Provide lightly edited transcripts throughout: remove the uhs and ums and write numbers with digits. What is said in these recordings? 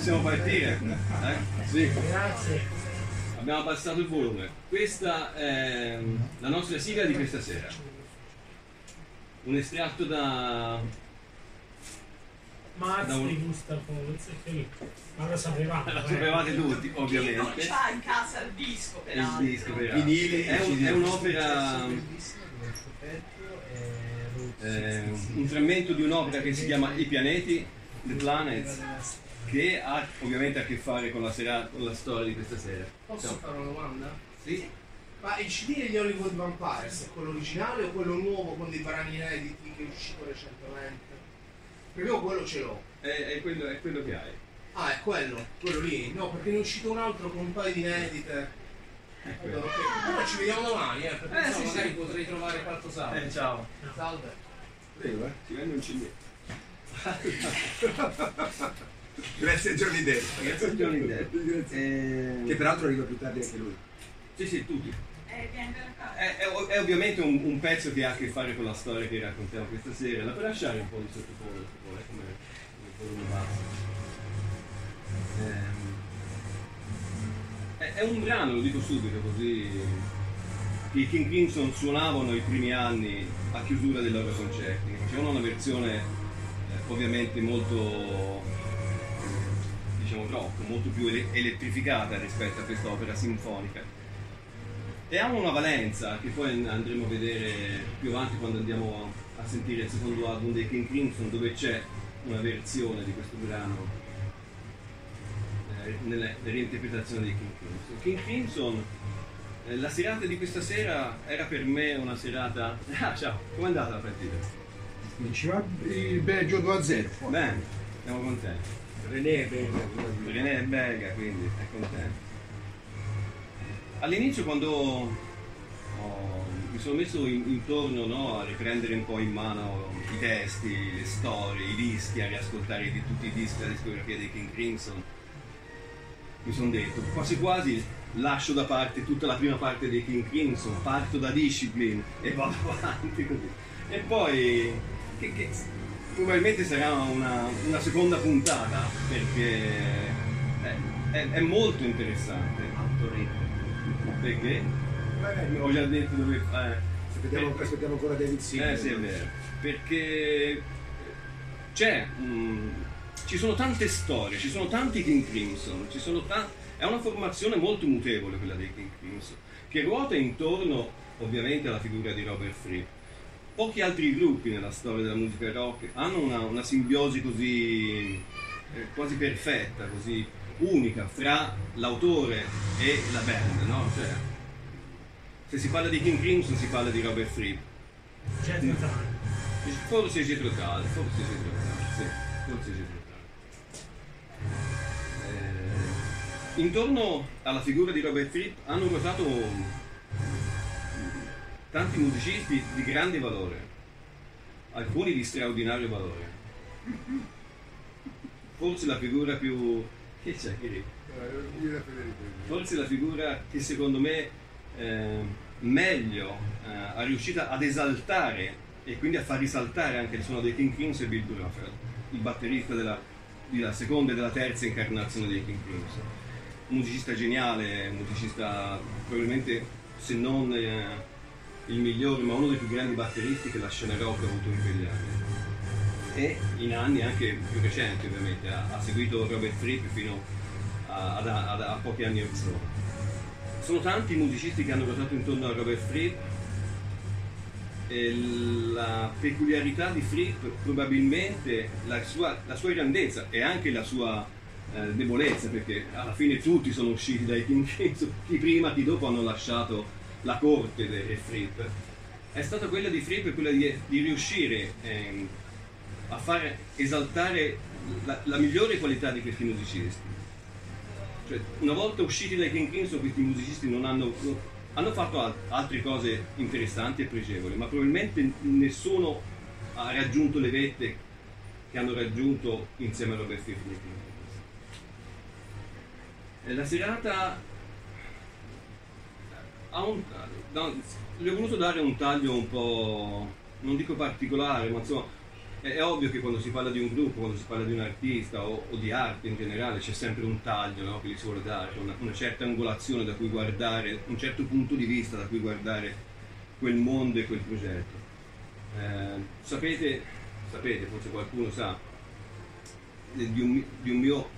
possiamo partire? Sì. Grazie. Abbiamo abbassato il volume. Questa è la nostra sigla di questa sera. Un estratto da Gustavo, ma lo sapevate. Lo sapevate tutti, ovviamente. Chi non c'ha in casa il disco, peraltro. Il disco, peraltro. È un'opera. Un frammento di un'opera che si chiama I pianeti, The Planets, che ha ovviamente a che fare con la storia di questa sera. Posso fare una domanda? Sì. Ma il CD degli Hollywood Vampires è quello originale o quello nuovo con dei brani inediti che è uscito recentemente? Perché io quello ce l'ho. È quello che hai. Ah, è quello lì? No, perché ne è uscito un altro con un paio di inedite. Allora, okay. Ci vediamo domani, perché sì, magari potrei trovare qualcos'altro. Ciao. Salve. Prego, ti vendo un CD. Grazie a Johnny Depp. Che peraltro arriva più tardi anche lui. Sì, tutti. È ovviamente un pezzo che ha a che fare con la storia che raccontiamo questa sera. La puoi lasciare un po' di sottofondo, come basso. È un brano, lo dico subito così. I King Crimson suonavano i primi anni a chiusura dei loro concerti. Facevano una versione ovviamente molto, diciamo, rock, molto più elettrificata rispetto a quest'opera sinfonica. E ha una valenza che poi andremo a vedere più avanti quando andiamo a sentire il secondo album dei King Crimson, dove c'è una versione di questo brano nella reinterpretazione dei King Crimson. King Crimson, la serata di questa sera era per me una serata... Ah, ciao! Com'è andata la partita? Ci va il bel gioco a 0. Bene, siamo contenti. René è belga, quindi è contento. All'inizio, quando mi sono messo intorno, no, a riprendere un po' in mano i testi, le storie, i dischi, a riascoltare di tutti i dischi, la discografia dei King Crimson, mi sono detto quasi quasi lascio da parte tutta la prima parte dei King Crimson, parto da Discipline e vado avanti così. E poi, che probabilmente sarà una seconda puntata, perché è molto interessante. Perché? Ho già detto dove. Aspettiamo ancora David Sinfield. Sì, è vero. Perché ci sono tante storie, ci sono tanti King Crimson, è una formazione molto mutevole quella dei King Crimson, che ruota intorno ovviamente alla figura di Robert Fripp. Pochi altri gruppi nella storia della musica rock hanno una simbiosi così quasi perfetta, così unica fra l'autore e la band, no? Cioè, se si parla di King Crimson si parla di Robert Fripp. Forse Pietro Tal. Intorno alla figura di Robert Fripp hanno ruotato tanti musicisti di grande valore, alcuni di straordinario valore. Forse la figura più... Che c'è, Chiri? Forse la figura che secondo me meglio è riuscita ad esaltare e quindi a far risaltare anche il suono dei King Crimson è Bill Bruford, il batterista della seconda e della terza incarnazione dei King Crimson. Un musicista geniale, un musicista probabilmente, se non il migliore, ma uno dei più grandi batteristi che la scena rock ha avuto in quegli anni. E in anni anche più recenti ovviamente, ha seguito Robert Fripp fino a pochi anni or sono. Sono tanti i musicisti che hanno ruotato intorno a Robert Fripp e la peculiarità di Fripp, probabilmente la sua grandezza e anche la sua debolezza, perché alla fine tutti sono usciti dai King Crimson, chi prima chi dopo hanno lasciato la corte di Fripp, è stata quella di Fripp e quella di riuscire a far esaltare la migliore qualità di questi musicisti. Cioè, una volta usciti dai King Crimson questi musicisti non hanno fatto altre cose interessanti e pregevoli, ma probabilmente nessuno ha raggiunto le vette che hanno raggiunto insieme a Robert Fripp. La serata ha gli ho voluto dare un taglio un po', non dico particolare, ma insomma È ovvio che quando si parla di un gruppo, quando si parla di un artista o di arte in generale, c'è sempre un taglio, no? Che gli si vuole dare, una certa angolazione da cui guardare, un certo punto di vista da cui guardare quel mondo e quel progetto. Sapete, forse qualcuno sa, di un mio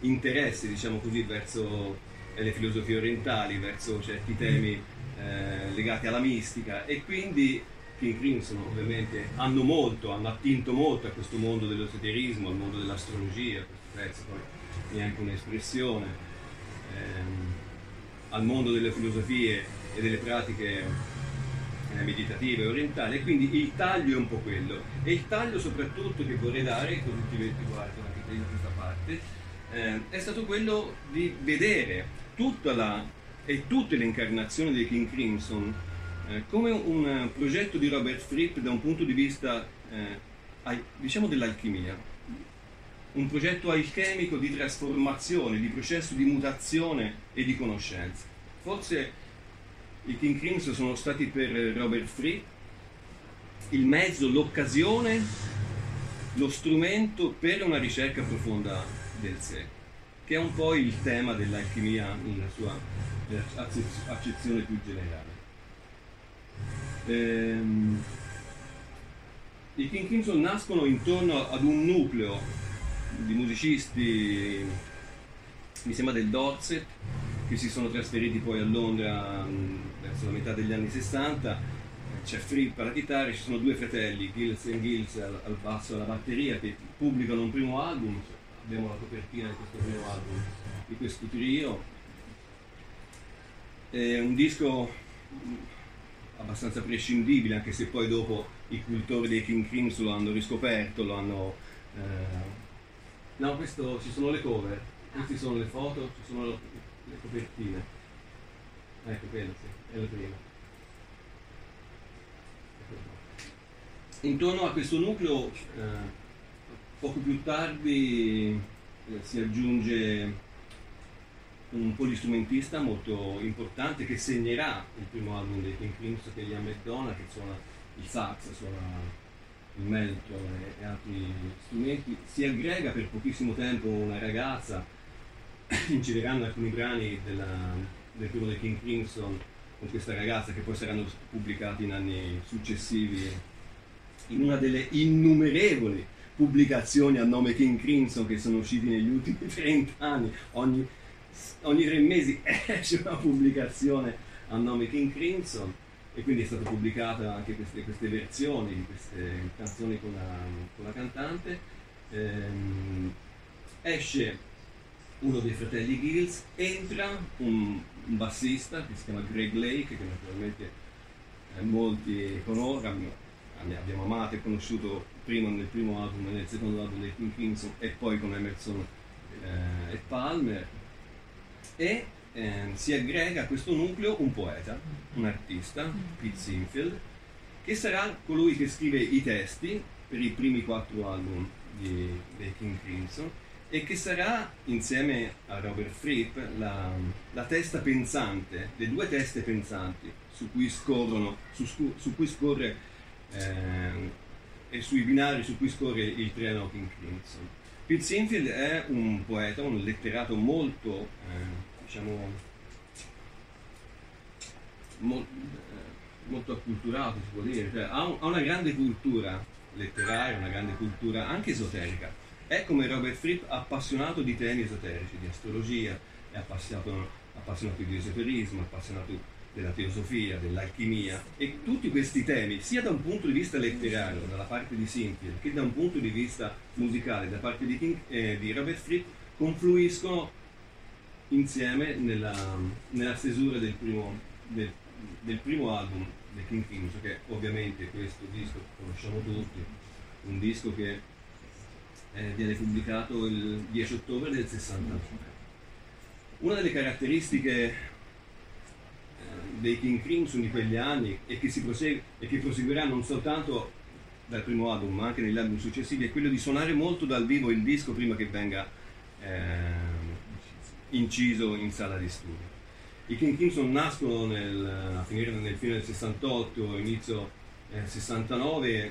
interesse, diciamo così, verso le filosofie orientali, verso certi temi legati alla mistica, e quindi King Crimson ovviamente hanno attinto molto a questo mondo dell'esoterismo, al mondo dell'astrologia, questo pezzo poi è anche un'espressione, al mondo delle filosofie e delle pratiche meditative orientali, e quindi il taglio è un po' quello, e il taglio soprattutto che vorrei dare, così ti guardo anche prima questa parte, è stato quello di vedere tutta tutte le incarnazioni di King Crimson come un progetto di Robert Fripp da un punto di vista, diciamo, dell'alchimia, un progetto alchemico di trasformazione, di processo di mutazione e di conoscenza. Forse i King Crimson sono stati per Robert Fripp il mezzo, l'occasione, lo strumento per una ricerca profonda del sé, che è un po' il tema dell'alchimia nella sua accezione più generale. I King Crimson nascono intorno ad un nucleo di musicisti, mi sembra del Dorset, che si sono trasferiti poi a Londra verso la metà degli anni 60. C'è Fripp alla chitarra, ci sono due fratelli, Gills e Gills al basso e alla batteria, che pubblicano un primo album. Abbiamo la copertina di questo primo album, di questo trio. È un disco abbastanza prescindibile, anche se poi dopo i cultori dei King Crimson lo hanno riscoperto, lo hanno... No, questo, ci sono le cover, queste sono le foto, ci sono le copertine. Ecco, quello sì, è la prima. Intorno a questo nucleo, poco più tardi, si aggiunge un polistrumentista molto importante che segnerà il primo album dei King Crimson, che è Ian McDonald, che suona il sax, suona il melotron e altri strumenti. Si aggrega per pochissimo tempo una ragazza, incideranno alcuni brani del primo dei King Crimson con questa ragazza, che poi saranno pubblicati in anni successivi in una delle innumerevoli pubblicazioni a nome King Crimson che sono usciti negli ultimi 30 anni. Ogni 3 mesi esce una pubblicazione a nome King Crimson, e quindi è stata pubblicata anche queste versioni di queste canzoni con la cantante. Esce uno dei fratelli Gills, entra un bassista che si chiama Greg Lake, che naturalmente molti conoscono, abbiamo amato e conosciuto prima nel primo album e nel secondo album dei King Crimson, e poi con Emerson e Palmer, e si aggrega a questo nucleo un poeta, un artista, Pete Sinfield, che sarà colui che scrive i testi per i primi 4 album dei King Crimson, e che sarà, insieme a Robert Fripp, la testa pensante, le due teste pensanti su cui scorre e sui binari su cui scorre il treno King Crimson. Pete Sinfield è un poeta, un letterato molto, molto acculturato, si può dire, cioè, ha una grande cultura letteraria, una grande cultura anche esoterica. È, come Robert Fripp, appassionato di temi esoterici, di astrologia, è appassionato di esoterismo, appassionato della teosofia, dell'alchimia, e tutti questi temi, sia da un punto di vista letterario, dalla parte di Sinfield, che da un punto di vista musicale, da parte di Robert Fripp, confluiscono insieme nella stesura del primo album del King Crimson, che ovviamente questo disco conosciamo tutti, un disco che viene pubblicato il 10 ottobre del 69. Una delle caratteristiche dei King Crimson di quegli anni, e che proseguirà non soltanto dal primo album ma anche negli album successivi, è quello di suonare molto dal vivo il disco prima che venga inciso in sala di studio. I King Crimson nascono a finire nel fine del 68, inizio 69,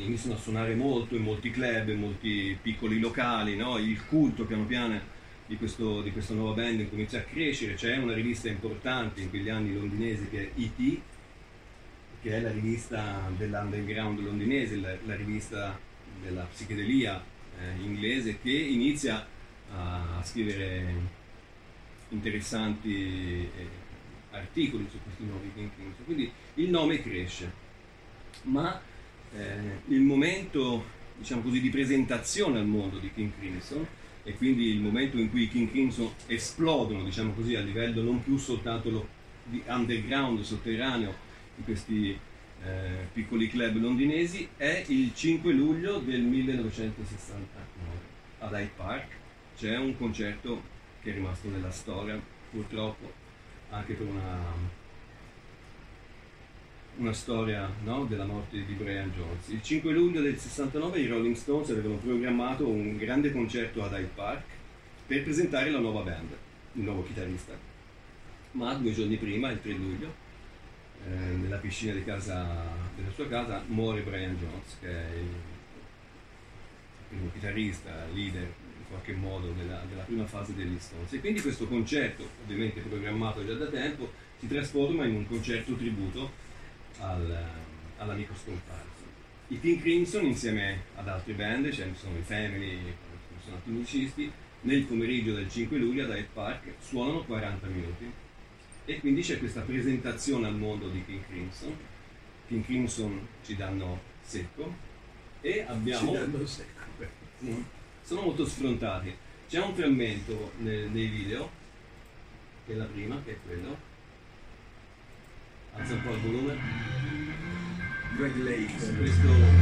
iniziano a suonare molto in molti club, in molti piccoli locali, no? Il culto piano piano di questa nuova band incomincia a crescere. C'è una rivista importante in quegli anni londinesi che è E.T., che è la rivista dell'underground londinese, la rivista della psichedelia inglese, che inizia a scrivere interessanti articoli su questi nuovi King Crimson, quindi il nome cresce, ma il momento, diciamo così, di presentazione al mondo di King Crimson, e quindi il momento in cui i King Crimson esplodono, diciamo così, a livello non più soltanto di underground sotterraneo di questi piccoli club londinesi, è il 5 luglio del 1969 ad Hyde Park. C'è un concerto che è rimasto nella storia, purtroppo, anche per una storia, no, della morte di Brian Jones. Il 5 luglio del 69 i Rolling Stones avevano programmato un grande concerto ad Hyde Park per presentare la nuova band, il nuovo chitarrista, ma due giorni prima, il 3 luglio, nella piscina di della sua casa, muore Brian Jones, che è il primo chitarrista, leader in qualche modo della prima fase degli Stones, e quindi questo concerto, ovviamente programmato già da tempo, si trasforma in un concerto tributo all'amico scomparso. I King Crimson, insieme ad altre band, cioè sono i Family, sono altri musicisti, nel pomeriggio del 5 luglio ad Hyde Park suonano 40 minuti, e quindi c'è questa presentazione al mondo di King Crimson. King Crimson ci danno secco, e abbiamo... Ci danno secco, sì. Sono molto sfrontati. C'è un frammento nei video, che è la prima, che è quello. Alza un po' il volume. Greg Lake. Questo...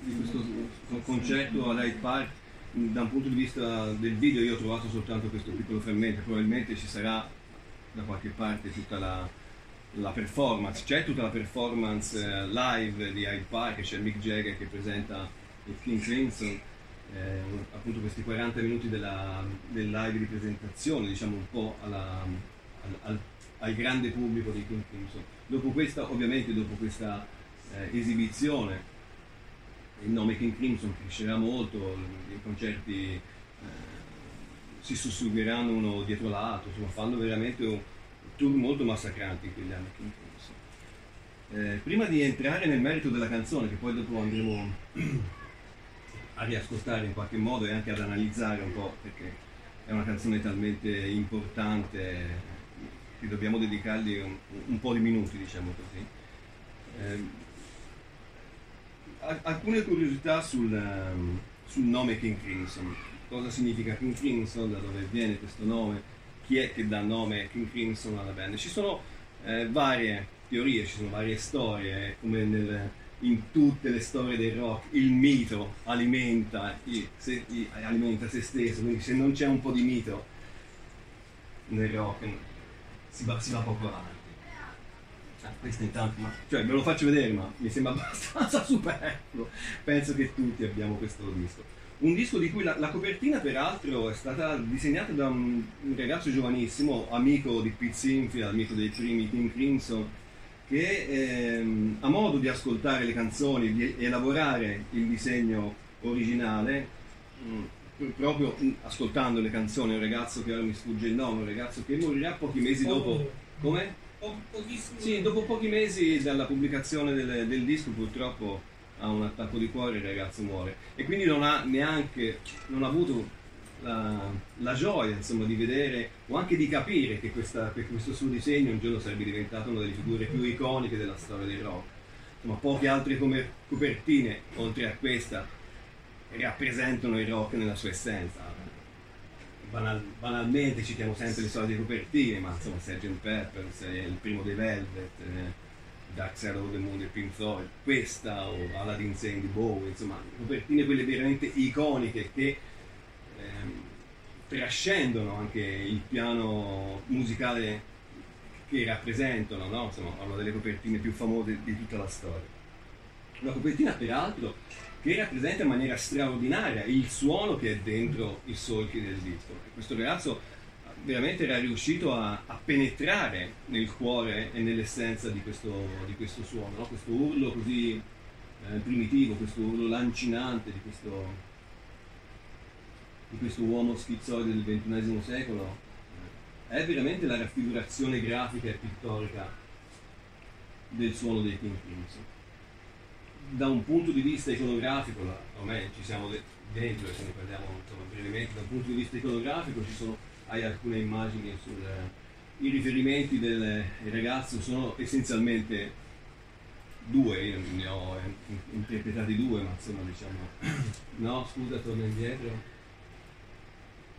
di questo concerto ad Hyde Park, da un punto di vista del video, io ho trovato soltanto questo piccolo frammento. Probabilmente ci sarà da qualche parte tutta la performance, c'è tutta la performance live di Hyde Park, c'è Mick Jagger che presenta il King Crimson, appunto questi 40 minuti del live di presentazione, diciamo un po' al grande pubblico di King Crimson. Dopo questa esibizione il nome King Crimson crescerà molto, i concerti si sussurreranno uno dietro l'altro, insomma fanno veramente un tour molto massacrante in quegli anni King Crimson. Prima di entrare nel merito della canzone, che poi dopo andremo a riascoltare in qualche modo e anche ad analizzare un po', perché è una canzone talmente importante che dobbiamo dedicargli un po' di minuti, diciamo così. Alcune curiosità sul nome King Crimson. Cosa significa King Crimson, da dove viene questo nome, chi è che dà nome King Crimson alla band. Ci sono varie teorie, ci sono varie storie, come in tutte le storie del rock il mito alimenta se stesso, quindi se non c'è un po' di mito nel rock si va poco avanti. Questo intanto, cioè ve lo faccio vedere, ma mi sembra abbastanza superfluo. Penso che tutti abbiamo questo disco. Un disco di cui la copertina peraltro è stata disegnata da un ragazzo giovanissimo, amico di Pete Sinfield, amico dei primi King Crimson, che ha modo di ascoltare le canzoni, di elaborare il disegno originale, proprio ascoltando le canzoni. Un ragazzo che ora mi sfugge il nome, un ragazzo che morirà pochi mesi dopo. Come? Sì, dopo pochi mesi dalla pubblicazione del disco purtroppo ha un attacco di cuore e il ragazzo muore, e quindi non ha avuto la gioia, insomma, di vedere o anche di capire che questo suo disegno un giorno sarebbe diventato una delle figure più iconiche della storia del rock. Insomma, poche altre come copertine oltre a questa rappresentano il rock nella sua essenza. Banalmente citiamo sempre le solite copertine, ma insomma Sgt. Pepper, il primo dei Velvet, Dark Side of the Moon del Pink Floyd, questa o Aladdin Sane di Bowie, insomma copertine quelle veramente iconiche che trascendono anche il piano musicale che rappresentano, no? Insomma, una delle copertine più famose di tutta la storia. Una copertina peraltro che rappresenta in maniera straordinaria il suono che è dentro i solchi del disco. Questo ragazzo veramente era riuscito a penetrare nel cuore e nell'essenza di questo suono, no? Questo urlo così primitivo, questo urlo lancinante di questo uomo schizoide del XXI secolo è veramente la raffigurazione grafica e pittorica del suono dei King Crimson. Da un punto di vista iconografico, ormai ci siamo dentro e ne parliamo brevemente, da un punto di vista iconografico hai alcune immagini i riferimenti del ragazzo sono essenzialmente due, io ne ho interpretati due, ma insomma diciamo, no scusa, torno indietro.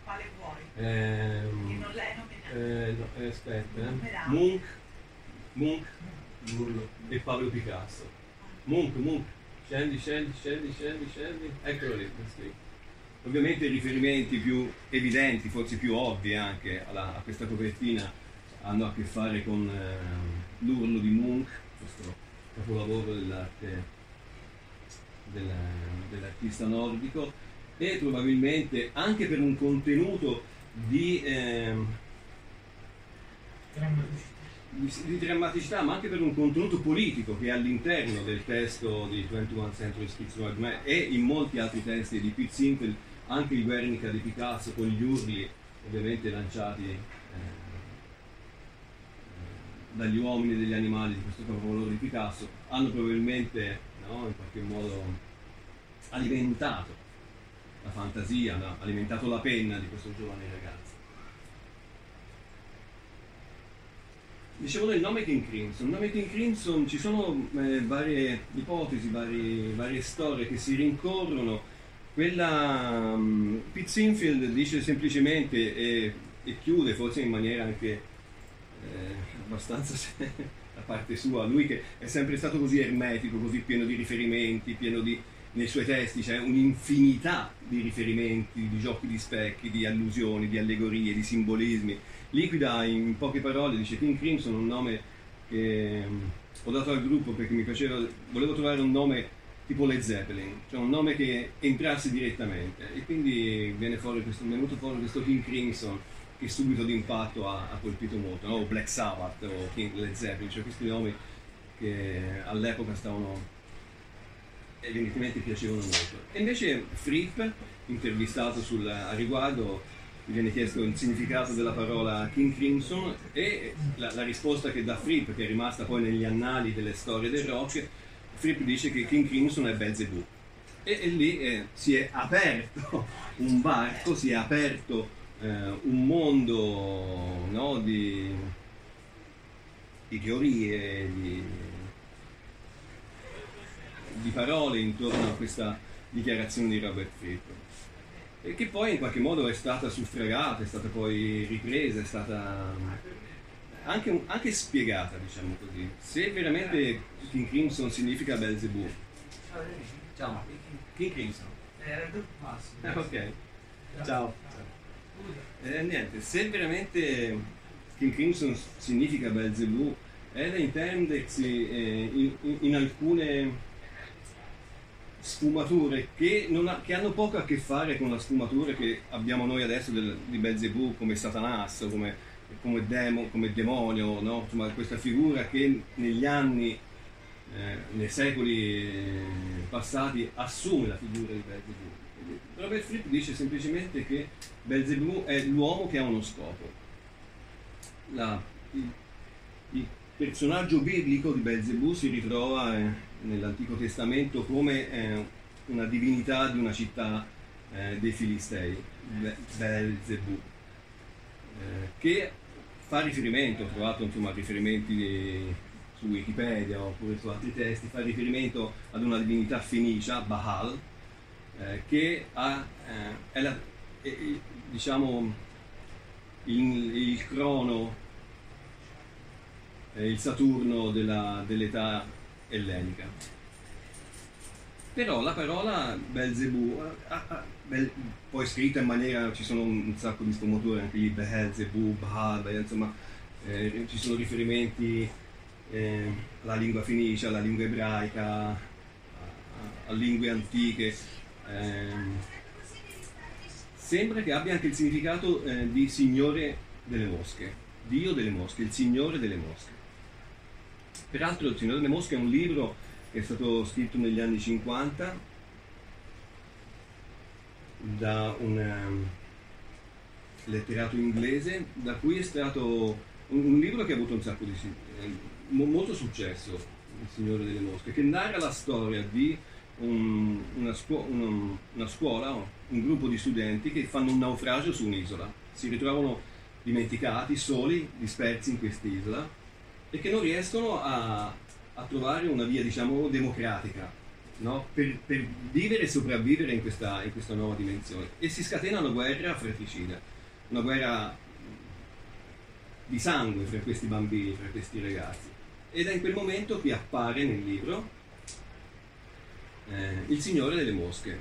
Quale vuoi? Che non l'hai nominato. No, aspetta, Munch e Pablo Picasso. Munch, scendi, eccolo lì, scritto. Ovviamente i riferimenti più evidenti, forse più ovvi anche a questa copertina, hanno a che fare con l'urlo di Munch, questo capolavoro dell'artista nordico, e probabilmente anche per un contenuto di drammaticità, ma anche per un contenuto politico che è all'interno del testo di 21st Century Schizoid Man e in molti altri testi di Pete Sinfield, anche il Guernica di Picasso con gli urli ovviamente lanciati dagli uomini e dagli animali di questo capolavoro di Picasso, hanno probabilmente, no, in qualche modo alimentato la fantasia, no? Alimentato la penna di questo giovane ragazzo. Dicevo del nome King Crimson. Il nome King Crimson, ci sono varie ipotesi, varie storie che si rincorrono. Quella Pete Sinfield dice semplicemente e chiude forse in maniera anche abbastanza da parte sua, lui che è sempre stato così ermetico, così pieno di riferimenti, nei suoi testi c'è un'infinità di riferimenti, di giochi di specchi, di allusioni, di allegorie, di simbolismi. Liquida in poche parole dice: King Crimson è un nome che ho dato al gruppo perché mi piaceva, volevo trovare un nome tipo Led Zeppelin, cioè un nome che entrasse direttamente, e quindi è venuto fuori questo King Crimson che subito d'impatto ha colpito molto, no? O Black Sabbath o Led Zeppelin, cioè questi nomi che all'epoca stavano evidentemente piacevano molto. E invece Fripp, intervistato a riguardo, viene chiesto il significato della parola King Crimson, e la risposta che dà Fripp, che è rimasta poi negli annali delle storie del rock, Fripp dice che King Crimson è Belzebù, e lì si è aperto un varco, si è aperto un mondo, no, di teorie, di parole intorno a questa dichiarazione di Robert Fripp, e che poi in qualche modo è stata suffragata, è stata poi ripresa, è stata anche spiegata, diciamo così. Se veramente King Crimson significa Belzebù. Ciao. King Crimson. Ok. Ciao. Niente, se veramente King Crimson significa Belzebù, è da intendersi in alcune sfumature che hanno poco a che fare con la sfumatura che abbiamo noi adesso di Belzebù come Satanasso, come demonio, no? Insomma, questa figura che negli anni, nei secoli passati, assume la figura di Belzebù. Robert Fripp dice semplicemente che Belzebù è l'uomo che ha uno scopo. Il personaggio biblico di Belzebù si ritrova nell'Antico Testamento come una divinità di una città dei Filistei, Belzebù, che fa riferimento, ho trovato insomma riferimenti su Wikipedia oppure su altri testi, fa riferimento ad una divinità fenicia, Baal, che è il crono, il Saturno dell'età ellenica. Però la parola Belzebù, poi scritta in maniera, ci sono un sacco di sfumature anche lì, Belzebù, Baal, insomma ci sono riferimenti alla lingua fenicia, alla lingua ebraica, a lingue antiche. Sembra che abbia anche il significato di Signore delle Mosche, Dio delle Mosche, il Signore delle Mosche. Peraltro il Signore delle Mosche è un libro che è stato scritto negli anni 50 da un letterato inglese, da cui è stato un libro che ha avuto un sacco di molto successo, il Signore delle Mosche, che narra la storia di una scuola, un gruppo di studenti che fanno un naufragio su un'isola, si ritrovano dimenticati, soli, dispersi in quest'isola, e che non riescono a trovare una via, diciamo, democratica, no? Per vivere e sopravvivere in questa nuova dimensione. E si scatena una guerra fratricida, una guerra di sangue fra questi bambini, fra questi ragazzi. Ed è in quel momento che appare nel libro il Signore delle Mosche,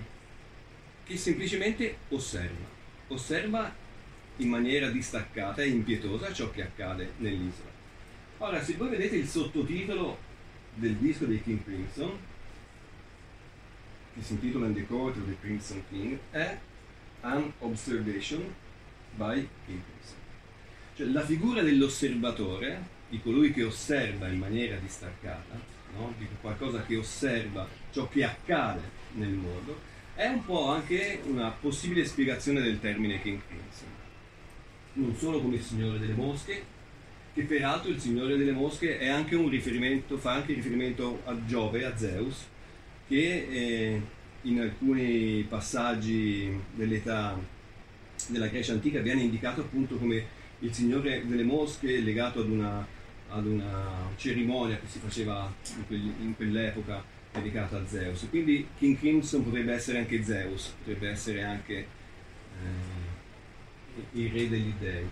che semplicemente osserva in maniera distaccata e impietosa ciò che accade nell'isola. Ora, se voi vedete il sottotitolo del disco dei King Crimson, che si intitola In the Court of the Crimson King, è An Observation by King Crimson. Cioè, la figura dell'osservatore, di colui che osserva in maniera distaccata, no? Di qualcosa che osserva ciò che accade nel mondo, è un po' anche una possibile spiegazione del termine King Crimson. Non solo come il Signore delle Mosche, che peraltro il Signore delle Mosche è anche un riferimento, fa anche riferimento a Giove, a Zeus, che in alcuni passaggi della Grecia antica viene indicato appunto come il Signore delle Mosche legato ad una cerimonia che si faceva in quell'epoca dedicata a Zeus. Quindi King Crimson potrebbe essere anche Zeus, potrebbe essere anche il re degli dei.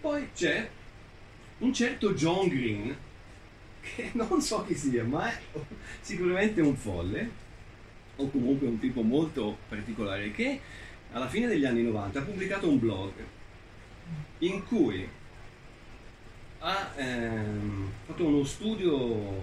Poi c'è un certo John Green, che non so chi sia, ma è sicuramente un folle, o comunque un tipo molto particolare, che alla fine degli anni 90 ha pubblicato un blog in cui ha fatto uno studio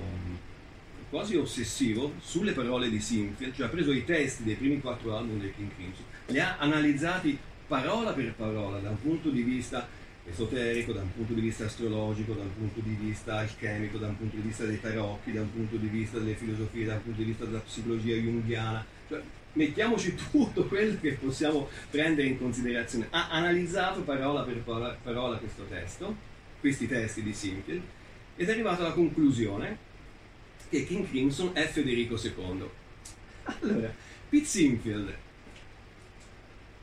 quasi ossessivo sulle parole di Sinfield, cioè ha preso i testi dei primi 4 album del King Crimson, li ha analizzati parola per parola da un punto di vista esoterico, da un punto di vista astrologico, da un punto di vista alchemico, da un punto di vista dei tarocchi, da un punto di vista delle filosofie, da un punto di vista della psicologia junghiana, cioè mettiamoci tutto quello che possiamo prendere in considerazione. Ha analizzato parola per parola questo testo, questi testi di Sinfield, ed è arrivato alla conclusione che King Crimson è Federico II. Allora, Pete Sinfield,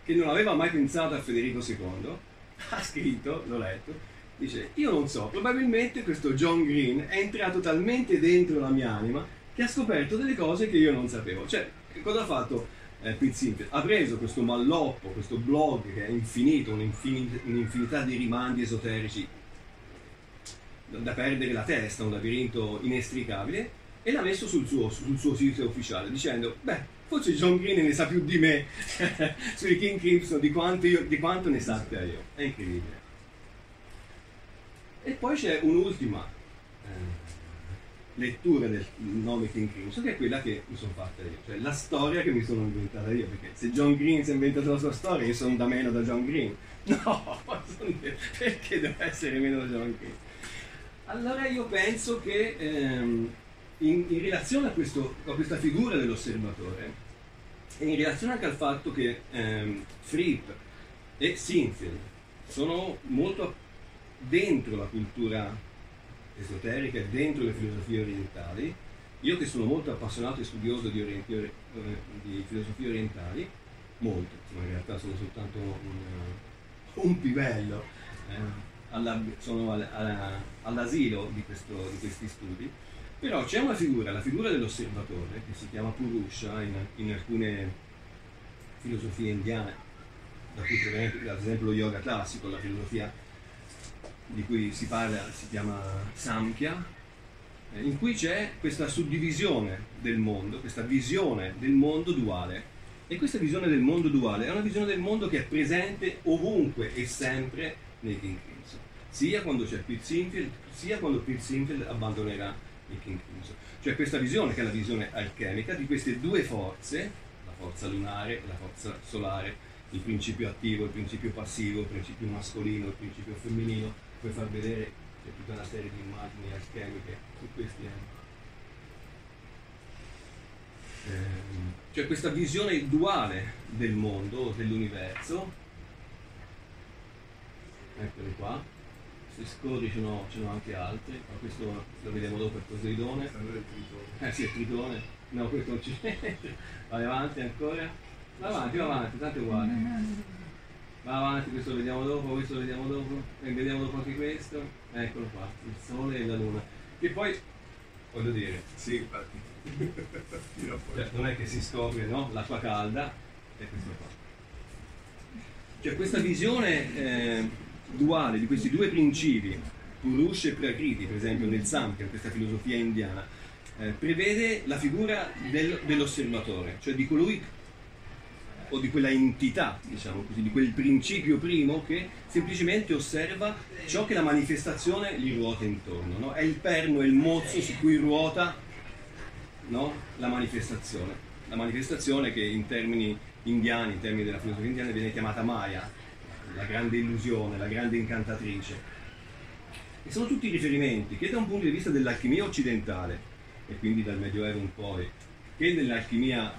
che non aveva mai pensato a Federico II, ha scritto, l'ho letto, dice: io non so, probabilmente questo John Green è entrato talmente dentro la mia anima che ha scoperto delle cose che io non sapevo. Cioè, cosa ha fatto Pete Sinfield? Ha preso questo malloppo, questo blog che è infinito, un'infinità di rimandi esoterici da perdere la testa, un labirinto inestricabile, e l'ha messo sul suo sito ufficiale, dicendo: beh, forse John Green ne sa più di me sui King Crimson di quanto ne sappia io. È incredibile. E poi c'è un'ultima lettura del nome King Crimson, che è quella che mi sono fatta io, cioè la storia che mi sono inventata io, perché se John Green si è inventato la sua storia, io sono da meno da John Green. No, perché devo essere meno da John Green? Allora io penso che in relazione a questa figura dell'osservatore, e in relazione anche al fatto che Fripp e Sinfield sono molto dentro la cultura esoterica, dentro le filosofie orientali, io che sono molto appassionato e studioso di filosofie orientali, molto, ma in realtà sono soltanto un pivello, sono all'asilo di questi studi. Però c'è una figura, la figura dell'osservatore, che si chiama Purusha in alcune filosofie indiane, da cui proviene ad esempio lo yoga classico, la filosofia di cui si parla si chiama Samkhya, in cui c'è questa suddivisione del mondo, questa visione del mondo duale. E questa visione del mondo duale è una visione del mondo che è presente ovunque e sempre nei King Crimson, sia quando c'è Pete Sinfield, sia quando Pete Sinfield abbandonerà il King Crimson. Cioè questa visione, che è la visione alchemica, di queste due forze, la forza lunare e la forza solare, il principio attivo, il principio passivo, il principio mascolino, il principio femminile. Puoi far vedere, c'è tutta una serie di immagini alchemiche su questi anni. Cioè questa visione duale del mondo, dell'universo, eccoli qua. Se scorri ce n'ho anche altri, ma questo lo vediamo dopo, il Poseidone. Sì, il Tritone. No, questo non ci c'entra. Vai avanti ancora. Va avanti, tanto è uguale. Va avanti, questo lo vediamo dopo, e vediamo dopo anche questo. Eccolo qua, il Sole e la Luna. E poi, voglio dire... Sì, infatti. Cioè, non è che si scopre, no? L'acqua calda e questo qua. Cioè questa visione... duale di questi due principi, Purusha e Prakriti, per esempio nel Samkhya, questa filosofia indiana, prevede la figura dell'osservatore, cioè di colui o di quella entità, diciamo così, di quel principio primo che semplicemente osserva ciò che la manifestazione gli ruota intorno, no? È il perno, è il mozzo su cui ruota, no? La manifestazione che in termini indiani, in termini della filosofia indiana, viene chiamata Maya, la grande illusione, la grande incantatrice. E sono tutti riferimenti che da un punto di vista dell'alchimia occidentale, e quindi dal Medioevo in poi, che dell'alchimia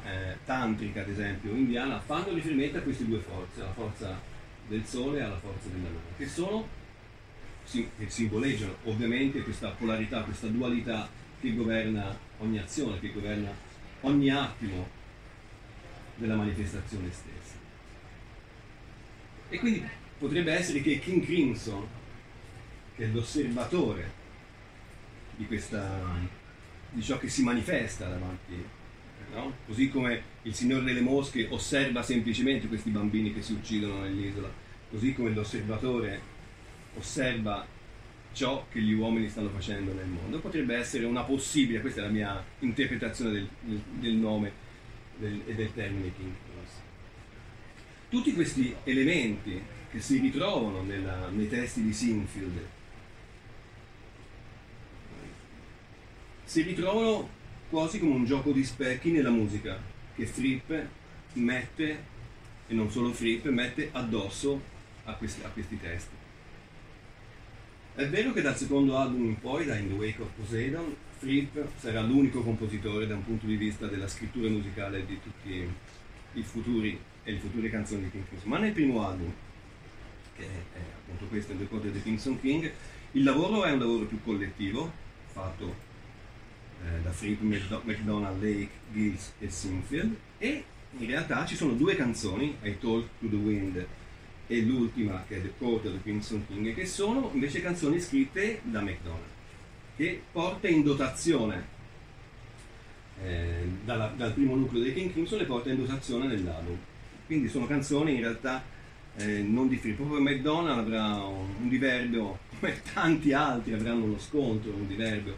tantrica, ad esempio, indiana, fanno riferimento a queste due forze, alla forza del Sole e alla forza della Luna, che simboleggiano ovviamente questa polarità, questa dualità che governa ogni azione, che governa ogni attimo della manifestazione stessa. E quindi potrebbe essere che King Crimson, che è l'osservatore di ciò che si manifesta davanti, no? Così come il Signore delle Mosche osserva semplicemente questi bambini che si uccidono nell'isola, così come l'osservatore osserva ciò che gli uomini stanno facendo nel mondo, potrebbe essere una possibile, questa è la mia interpretazione del nome e del termine King Crimson. Tutti questi elementi che si ritrovano nei testi di Sinfield si ritrovano quasi come un gioco di specchi nella musica che Fripp mette, e non solo Fripp, mette addosso a questi testi. È vero che dal secondo album in poi, da In the Wake of Poseidon, Fripp sarà l'unico compositore da un punto di vista della scrittura musicale di tutti i futuri e le future canzoni di King Crimson, ma nel primo album, che è appunto questo, il Record of the Crimson King, il lavoro è un lavoro più collettivo, fatto da Fripp, McDonald, Lake, Gills e Sinfield, e in realtà ci sono due canzoni, I Talk to the Wind e l'ultima, che è The Court of the Crimson King, che sono invece canzoni scritte da McDonald, che porta in dotazione dal primo nucleo dei King Crimson, le porta in dotazione nell'album. Quindi sono canzoni in realtà non di Fripp. Proprio McDonald avrà un diverbio, come tanti altri avranno uno scontro, un diverbio,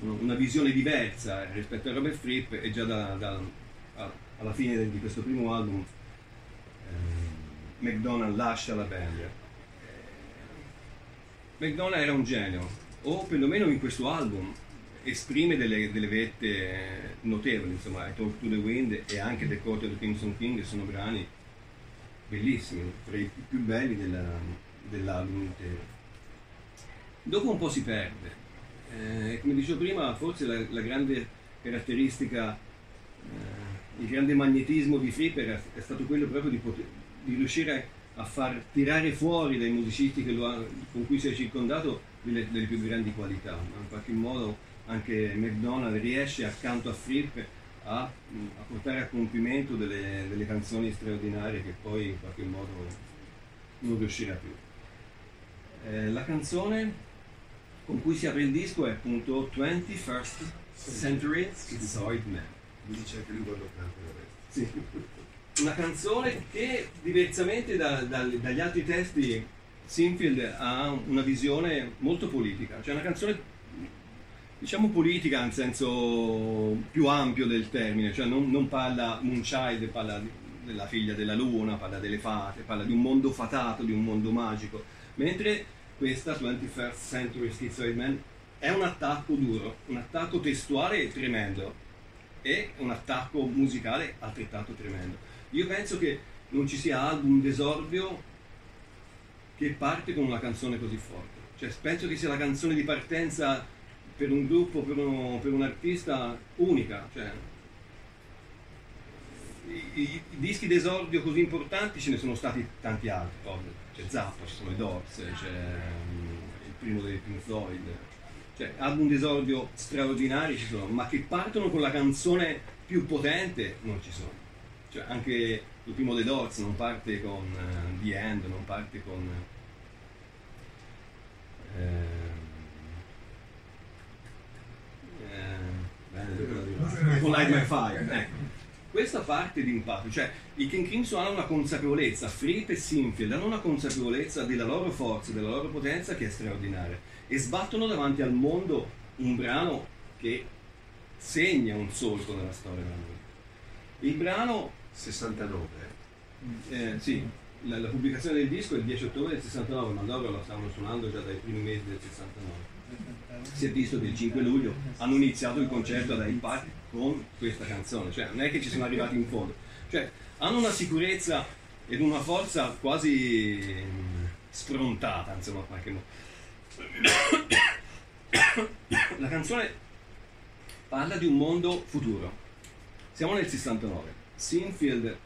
una visione diversa rispetto a Robert Fripp, e già alla fine di questo primo album McDonald lascia la band. McDonald era un genio, o perlomeno in questo album esprime delle vette notevoli, insomma I Talk to the Wind e anche The Court of the Crimson King sono brani bellissimi, tra i più belli dell'album intero. Dopo un po' si perde, come dicevo prima, forse la grande caratteristica, il grande magnetismo di Fripp è stato quello proprio di riuscire a far tirare fuori dai musicisti con cui si è circondato delle più grandi qualità. In qualche modo anche McDonald riesce accanto a Fripp a portare a compimento delle canzoni straordinarie che poi in qualche modo non riuscirà più. La canzone con cui si apre il disco è appunto 21st Century Schizoid Man. Mi dice anche lui quando canta. Una canzone che, diversamente dagli altri testi, Sinfield ha una visione molto politica, cioè una canzone diciamo politica nel senso più ampio del termine, cioè non parla Moonchild, parla della figlia della luna, parla delle fate, parla di un mondo fatato, di un mondo magico, mentre questa 21st Century Schizoid Man è un attacco duro, un attacco testuale tremendo e un attacco musicale altrettanto tremendo. Io penso che non ci sia album d'esordio che parte con una canzone così forte, cioè penso che sia la canzone di partenza per un gruppo, per un artista unica, cioè, i dischi d'esordio così importanti ce ne sono stati tanti altri, c'è Zappa, ci sono i Doors, c'è il primo dei Pink Floyd, cioè album d'esordio straordinari ci sono, ma che partono con la canzone più potente non ci sono, cioè anche il primo dei Doors non parte con The End, non parte con con Light My Fire, ecco. Questa parte di impatto, cioè i King Crimson hanno una consapevolezza, Fripp e Sinfield hanno una consapevolezza della loro forza, della loro potenza che è straordinaria, e sbattono davanti al mondo un brano che segna un solco nella storia della musica. Il brano 69, sì, la pubblicazione del disco è il 10 ottobre del 69, ma loro lo stavano suonando già dai primi mesi del 69. Si è visto che il 5 luglio hanno iniziato il concerto ad Hyde Park con questa canzone, cioè non è che ci sono arrivati in fondo, cioè hanno una sicurezza ed una forza quasi sfrontata, insomma, in qualche modo. La canzone parla di un mondo futuro, siamo nel 69, Sinfield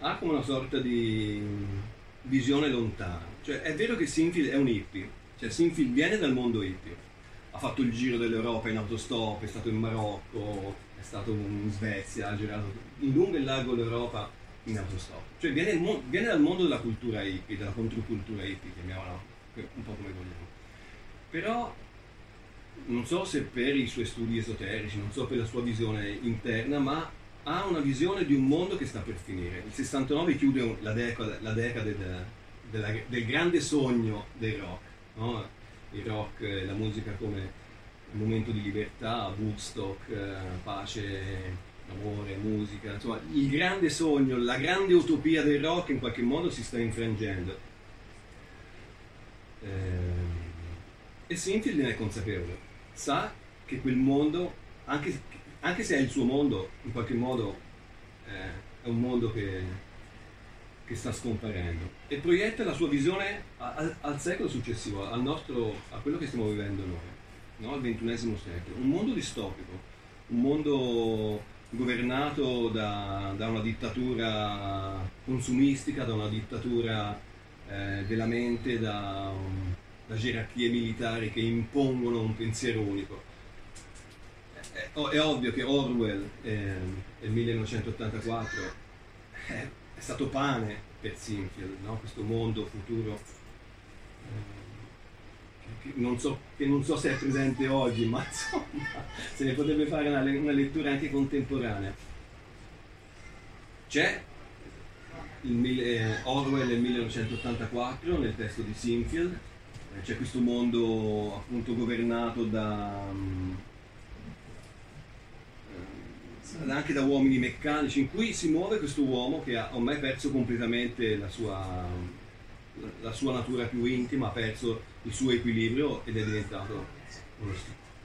ha come una sorta di visione lontana, cioè è vero che Sinfield è un hippie, cioè Sinfield viene dal mondo hippie, ha fatto il giro dell'Europa in autostop, è stato in Marocco, è stato in Svezia, ha girato in lungo e largo l'Europa in autostop, cioè viene dal mondo della cultura hippie, della controcultura hippie, chiamiamola un po' come vogliamo. Però non so se per i suoi studi esoterici, non so per la sua visione interna, ma ha una visione di un mondo che sta per finire. Il 69 chiude la decade del grande sogno del rock. No? Il rock, la musica come momento di libertà, Woodstock, pace, amore, musica, insomma il grande sogno, la grande utopia del rock in qualche modo si sta infrangendo, e Sinfield ne è consapevole, sa che quel mondo, anche se è il suo mondo, in qualche modo è un mondo che sta scomparendo, e proietta la sua visione al secolo successivo, a quello che stiamo vivendo noi, no? Al XXI secolo, un mondo distopico, un mondo governato da una dittatura consumistica, da una dittatura della mente, da gerarchie militari che impongono un pensiero unico. È ovvio che Orwell nel 1984 è stato pane per Sinfield, no? Questo mondo futuro che non so se è presente oggi, ma insomma se ne potrebbe fare una lettura anche contemporanea. C'è Orwell nel 1984 nel testo di Sinfield. C'è questo mondo appunto governato anche da uomini meccanici, in cui si muove questo uomo che ha ormai perso completamente la sua natura più intima, ha perso il suo equilibrio ed è diventato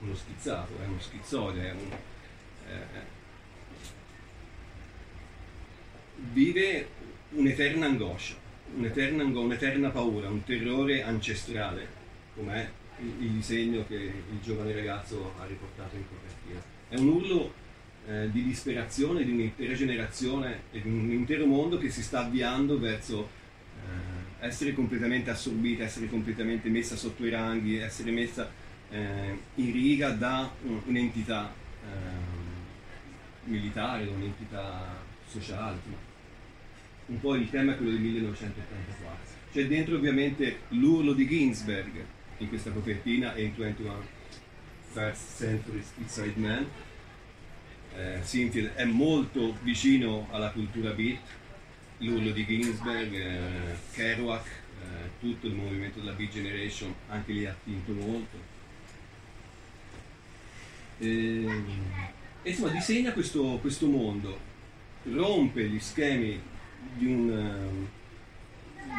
uno schizzato, è uno schizoide, vive un'eterna angoscia, un'eterna paura, un terrore ancestrale, com'è il disegno che il giovane ragazzo ha riportato in copertina. È un urlo di disperazione di un'intera generazione e di un intero mondo che si sta avviando verso essere completamente assorbita, essere completamente messa sotto i ranghi, essere messa in riga da un'entità militare, un'entità sociale. Un po' il tema è quello del 1984. C'è dentro ovviamente l'urlo di Ginsberg in questa copertina e in 21st Century Schizoid Man. Sinfield è molto vicino alla cultura beat, l'urlo di Ginsberg, Kerouac, tutto il movimento della Beat Generation, anche lì ha attinto molto. Insomma, disegna questo mondo, rompe gli schemi di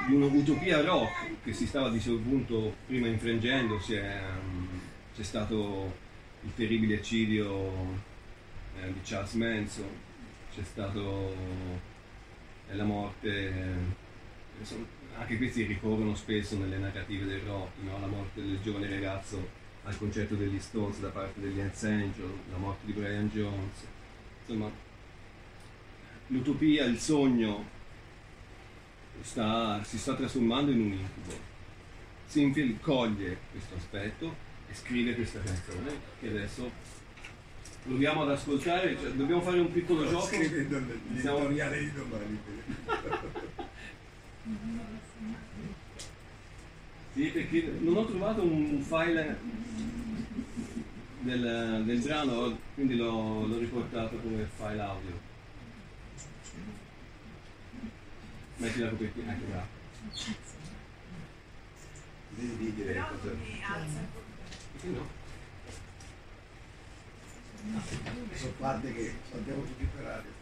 un'utopia rock che si stava di solito prima infrangendo. C'è stato il terribile eccidio di Charles Manson, c'è stato la morte, anche questi ricorrono spesso nelle narrative del rock, no? La morte del giovane ragazzo al concerto degli Stones da parte degli Hells Angels, la morte di Brian Jones, insomma l'utopia, il sogno si sta trasformando in un incubo. Sinfield coglie questo aspetto e scrive questa canzone che adesso proviamo ad ascoltare. Cioè, dobbiamo fare un piccolo gioco. Scrivendo l'editoriale di domani. Sì, perché non ho trovato un file del brano, quindi l'ho riportato come file audio. Metti la copertina anche là. Devi dire cosa. Perché no? Sono parte che abbiamo tutti per aria.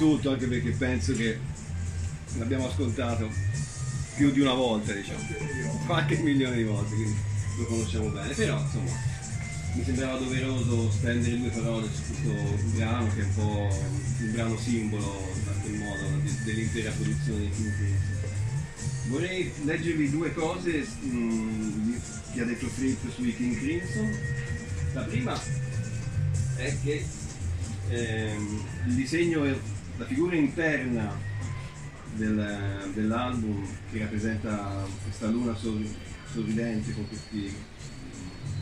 tutto, anche perché penso che l'abbiamo ascoltato più di una volta, diciamo, qualche milione di volte, quindi lo conosciamo bene, però insomma mi sembrava doveroso spendere due parole su questo brano, che è un po' un brano simbolo in qualche modo dell'intera produzione di King Crimson. Vorrei leggervi due cose che ha detto Fripp sui King Crimson. La prima è che il disegno, la figura interna dell'album, che rappresenta questa luna sorridente con questi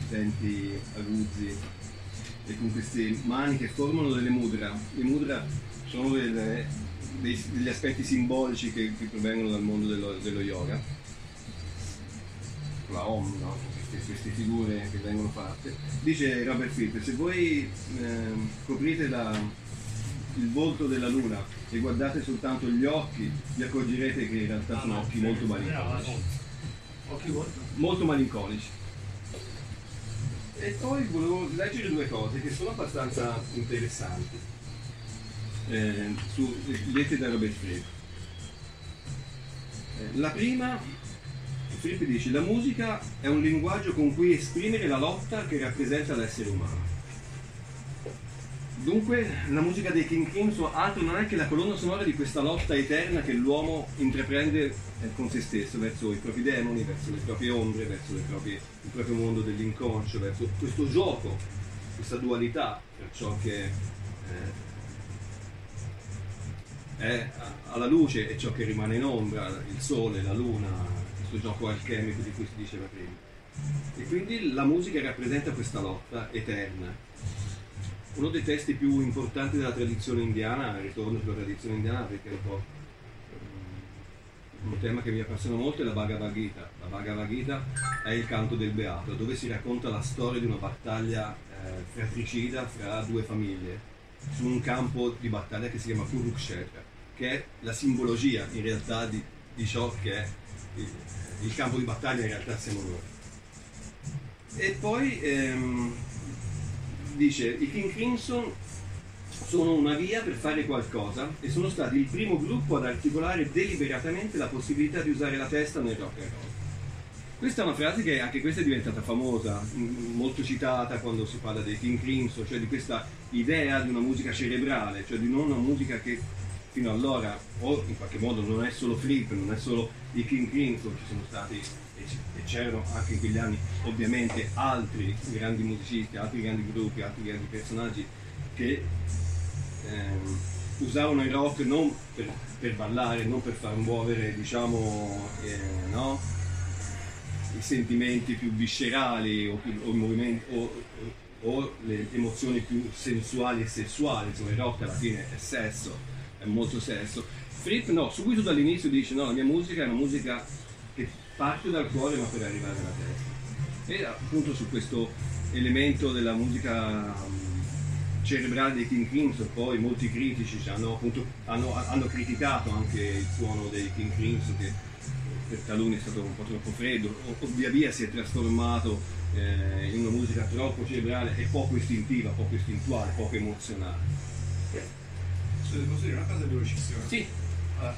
denti aguzzi e con queste mani che formano delle mudra. Le mudra sono degli aspetti simbolici che provengono dal mondo dello yoga, la Om, no? Queste figure che vengono fatte. Dice Robert Fripp: se voi coprite il volto della luna e guardate soltanto gli occhi, vi accorgerete che in realtà sono occhi molto malinconici. Molto malinconici. E poi volevo leggere due cose che sono abbastanza interessanti, lette da Robert Fripp. La prima, Fripp dice: la musica è un linguaggio con cui esprimere la lotta che rappresenta l'essere umano. Dunque la musica dei King Crimson altro non è che la colonna sonora di questa lotta eterna che l'uomo intraprende con se stesso, verso i propri demoni, verso le proprie ombre, verso il proprio mondo dell'inconscio, verso questo gioco, questa dualità, per ciò che è alla luce e ciò che rimane in ombra, il sole, la luna, questo gioco alchemico di cui si diceva prima. E quindi la musica rappresenta questa lotta eterna. Uno dei testi più importanti della tradizione indiana, ritorno sulla tradizione indiana perché è un po' un tema che mi appassiona molto, è la Bhagavad Gita. La Bhagavad Gita è il canto del Beato, dove si racconta la storia di una battaglia fratricida fra due famiglie, su un campo di battaglia che si chiama Kurukshetra, che è la simbologia in realtà di ciò che è il campo di battaglia, in realtà siamo noi. E poi dice: i King Crimson sono una via per fare qualcosa e sono stati il primo gruppo ad articolare deliberatamente la possibilità di usare la testa nel rock and roll. Questa è una frase che anche questa è diventata famosa, molto citata quando si parla dei King Crimson, cioè di questa idea di una musica cerebrale, cioè di non una musica che fino allora, o in qualche modo non è solo Fripp, non è solo i King Crimson, ci sono stati e c'erano anche in quegli anni ovviamente altri grandi musicisti, altri grandi gruppi, altri grandi personaggi che usavano il rock non per ballare, non per far muovere, diciamo, no? I sentimenti più viscerali o i movimenti o le emozioni più sensuali e sessuali. Insomma, il rock alla fine è sesso, è molto sesso. Fripp no, subito dall'inizio dice: no, la mia musica è una musica che parte dal cuore ma per arrivare alla testa. E appunto su questo elemento della musica cerebrale dei King Crimson poi molti critici hanno criticato anche il suono dei King Crimson, che per taluni è stato un po' troppo freddo, o via via si è trasformato in una musica troppo cerebrale e poco istintiva, poco istintuale, poco emozionale. Posso dire una cosa velocissima? Sì. Allora,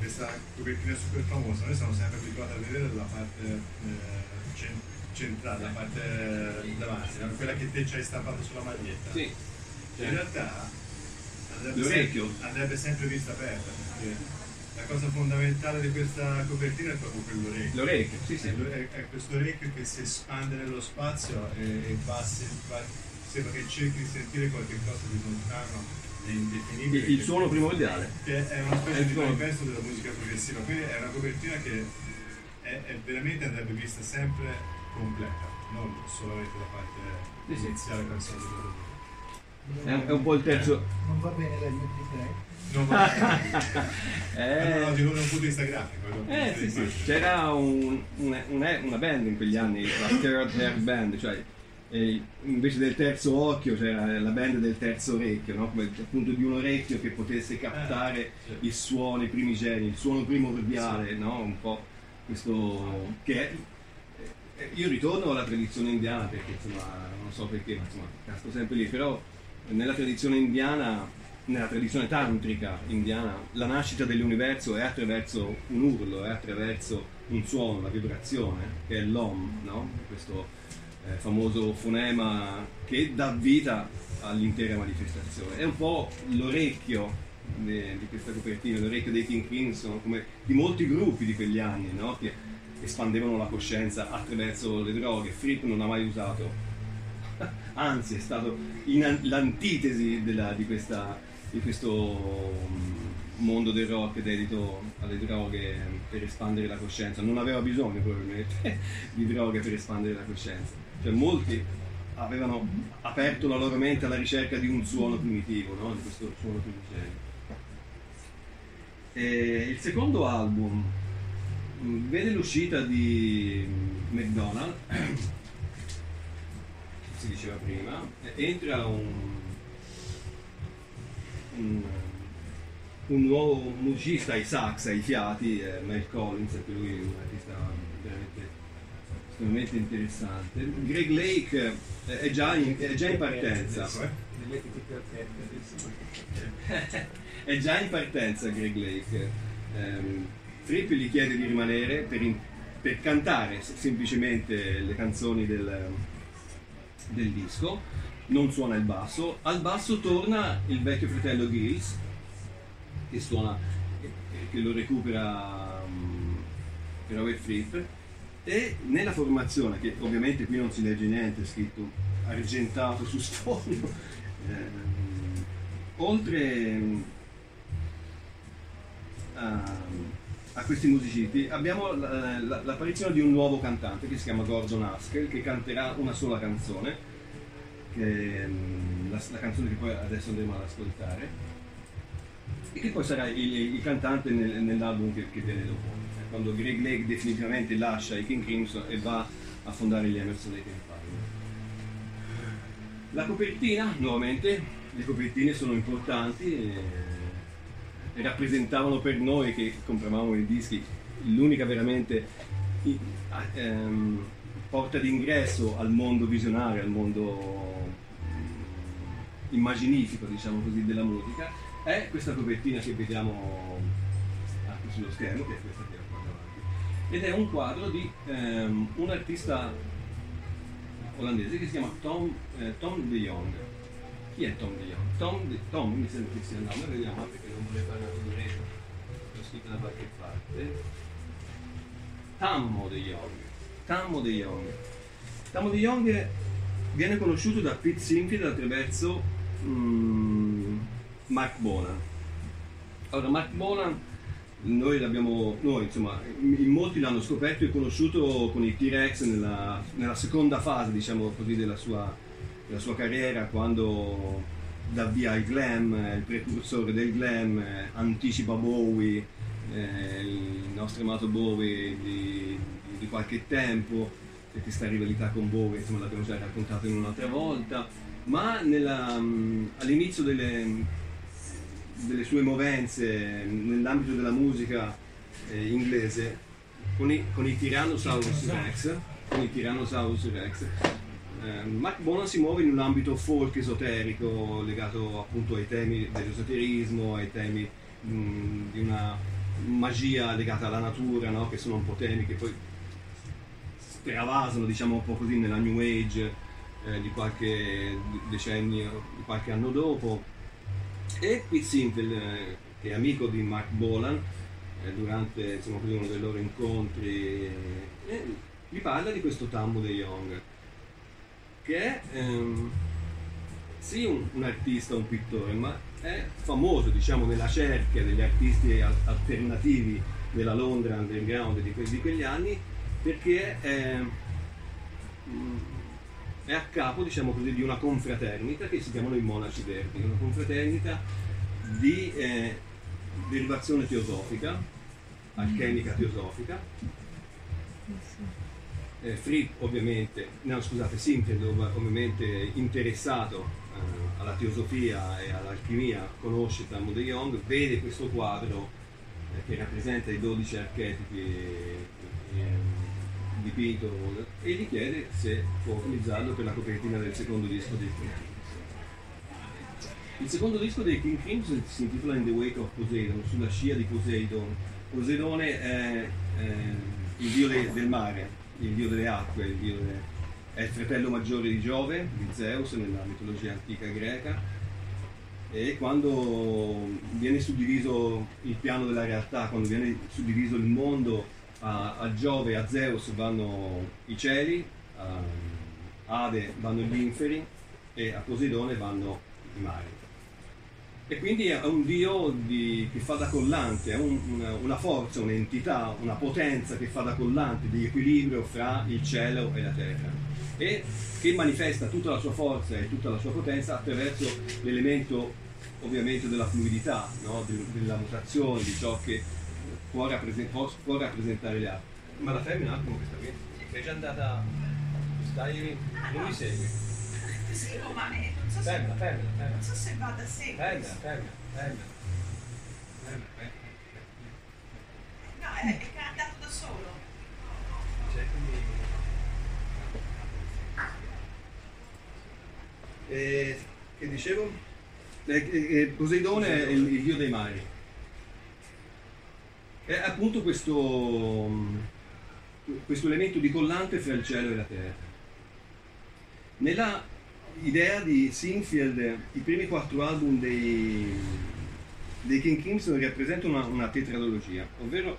questa copertina è super famosa, noi siamo sempre abituati a vedere la parte centrale, la parte davanti, quella che te ci hai stampato sulla maglietta. Sì. Cioè, in realtà andrebbe sempre vista aperta, perché la cosa fondamentale di questa copertina è proprio quell'orecchio. L'orecchio, sì, sì. È questo orecchio che si espande nello spazio e sembra che cerchi di sentire qualche cosa di lontano. Il suono primordiale, che è una specie di manifesto della musica progressiva, quindi è una copertina che è veramente andrebbe vista sempre completa, non solamente la parte iniziale. È un po' il terzo. Non va bene la MP3. Non va bene. No, dico da un punto di vista grafico. C'era una band in quegli anni, la Third Hair Band, cioè. E invece del terzo occhio c'era la band del terzo orecchio, no? Come appunto di un orecchio che potesse captare i suoni primigeni, il suono primordiale, no? Un po' questo che io ritorno alla tradizione indiana perché, insomma, non so perché, ma insomma, casco sempre lì, però nella tradizione indiana nella tradizione tantrica indiana la nascita dell'universo è attraverso un urlo, è attraverso un suono, la vibrazione, che è l'om, no? Questo famoso fonema che dà vita all'intera manifestazione. È un po' l'orecchio di questa copertina, l'orecchio dei King Crimson, come di molti gruppi di quegli anni, no? Che espandevano la coscienza attraverso le droghe. Fripp non ha mai usato, anzi è stato l'antitesi di questo mondo del rock dedito alle droghe per espandere la coscienza. Non aveva bisogno probabilmente di droghe per espandere la coscienza, cioè molti avevano aperto la loro mente alla ricerca di un suono primitivo, no? Di questo suono primitivo. E il secondo album vede l'uscita di McDonald, si diceva prima, entra un nuovo musicista ai sax, ai fiati, Mel Collins, anche lui è un artista veramente estremamente interessante. Greg Lake è già in partenza, è già in partenza Greg Lake. Fripp gli chiede di rimanere per cantare semplicemente le canzoni del disco, non suona il basso. Al basso torna il vecchio fratello Gilles, che suona, che lo recupera Robert Fripp, e nella formazione, che ovviamente qui non si legge niente, è scritto argentato su sfondo, oltre a questi musicisti abbiamo l'apparizione di un nuovo cantante che si chiama Gordon Haskell, che canterà una sola canzone, che è la canzone che poi adesso andremo ad ascoltare, e che poi sarà il cantante nell'album che viene dopo, quando Greg Lake definitivamente lascia i King Crimson e va a fondare gli Emerson Lake and Palmer. La copertina, nuovamente, le copertine sono importanti e rappresentavano per noi che compravamo i dischi l'unica veramente porta d'ingresso al mondo visionario, al mondo immaginifico, diciamo così, della musica. È questa copertina che vediamo anche sullo schermo, che è questa che ho qua davanti, ed è un quadro di un artista olandese che si chiama Tom de Jong. Chi è Tom de Jong? Tom mi sembra che sia il nome, vediamo perché non vorrei fare una figuretta, l'ho scritto da qualche parte. Tammo de Jong viene conosciuto da Pete Sinfield attraverso Marc Bolan. Allora, Marc Bolan noi insomma in molti l'hanno scoperto e conosciuto con i T-Rex nella seconda fase, diciamo così, della sua carriera, quando dà via il glam, il precursore del glam, anticipa Bowie, il nostro amato Bowie di qualche tempo, e questa rivalità con Bowie, insomma, l'abbiamo già raccontato in un'altra volta, ma all'inizio delle sue movenze nell'ambito della musica inglese con i Tyrannosaurus Rex, Marc Bolan si muove in un ambito folk esoterico legato appunto ai temi dell'esoterismo, ai temi di una magia legata alla natura, no? Che sono un po' temi che poi travasano, diciamo un po' così, nella New Age di qualche decennio, di qualche anno dopo. E Pete Sinfield, che è amico di Marc Bolan, durante, insomma, uno dei loro incontri, gli parla di questo Tammo de Jong, che è sì un artista, un pittore, ma è famoso, diciamo, nella cerchia degli artisti alternativi della Londra underground di quegli anni, perché è a capo, diciamo così, di una confraternita che si chiamano i Monaci Verdi, una confraternita di derivazione teosofica, alchemica teosofica. Fripp ovviamente, no scusate, Sinfield ovviamente interessato alla teosofia e all'alchimia, conosce Tammo de Jong, vede questo quadro che rappresenta i 12 archetipi dipinto, e gli chiede se può utilizzarlo per la copertina del secondo disco di Fripp. Il secondo disco dei King Crimson si intitola In the Wake of Poseidon, sulla scia di Poseidone. Poseidone è il dio del mare, il dio delle acque, è il fratello maggiore di Giove, di Zeus nella mitologia antica greca. E quando viene suddiviso il piano della realtà, quando viene suddiviso il mondo, a Giove e a Zeus vanno i cieli, a Ade vanno gli inferi e a Poseidone vanno i mari. E quindi è un dio che fa da collante, è una forza, un'entità, una potenza che fa da collante di equilibrio fra il cielo e la terra, e che manifesta tutta la sua forza e tutta la sua potenza attraverso l'elemento ovviamente della fluidità, no? Della mutazione, di ciò che può rappresentare le acque. Ma la fermi un attimo questa qui? Sei già andata... Stai... non mi segui? Sì, ma non so se... Fermela. Non so se va da sé. Fermela. No, è che è andato da solo. Cioè, quindi... che dicevo? Poseidone è il dio dei mari. È appunto questo elemento di collante fra il cielo e la terra. Nella idea di Sinfield, i primi 4 album dei King Crimson rappresentano una tetralogia, ovvero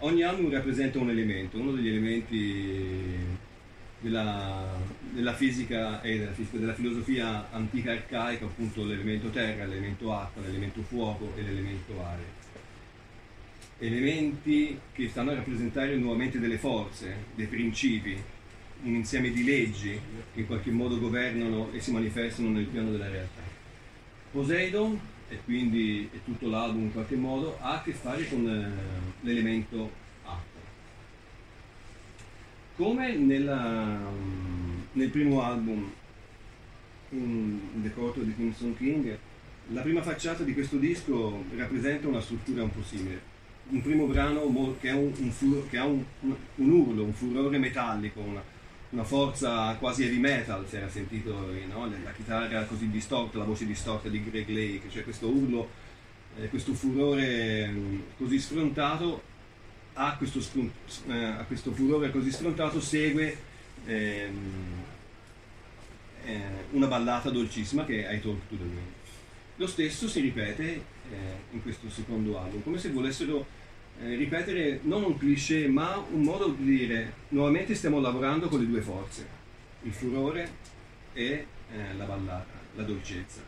ogni album rappresenta un elemento, uno degli elementi della fisica e della filosofia antica arcaica, appunto l'elemento terra, l'elemento acqua, l'elemento fuoco e l'elemento aria. Elementi che stanno a rappresentare nuovamente delle forze, dei principi, un insieme di leggi che in qualche modo governano e si manifestano nel piano della realtà. Poseidon, e quindi è tutto l'album in qualche modo, ha a che fare con l'elemento come nel primo album, in The Court of the Crimson King. La prima facciata di questo disco rappresenta una struttura un po' simile. Un primo brano che ha un urlo, un furore metallico, una forza quasi heavy metal, si era sentito, no? La chitarra così distorta, la voce distorta di Greg Lake, cioè questo urlo, questo furore così sfrontato. A questo furore così sfrontato segue una ballata dolcissima che è I Talk to the Wind. Lo stesso si ripete in questo secondo album, come se volessero ripetere non un cliché ma un modo di dire: nuovamente stiamo lavorando con le due forze, il furore e la ballata, la dolcezza,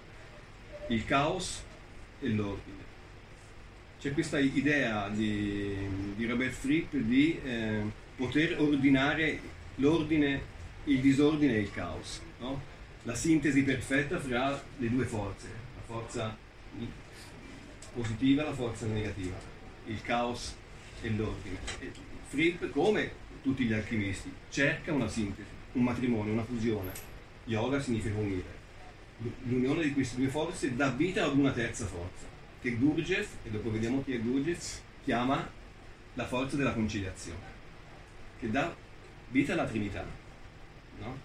il caos e l'ordine. C'è questa idea di Robert Fripp di poter ordinare l'ordine, il disordine e il caos, no? La sintesi perfetta fra le due forze, la forza positiva e la forza negativa, il caos e l'ordine. Fripp, come tutti gli alchimisti, cerca una sintesi, un matrimonio, una fusione. Yoga significa unire. L'unione di queste due forze dà vita ad una terza forza, che Gurdjieff, e dopo vediamo chi è Gurdjieff, chiama la forza della conciliazione, che dà vita alla Trinità, no?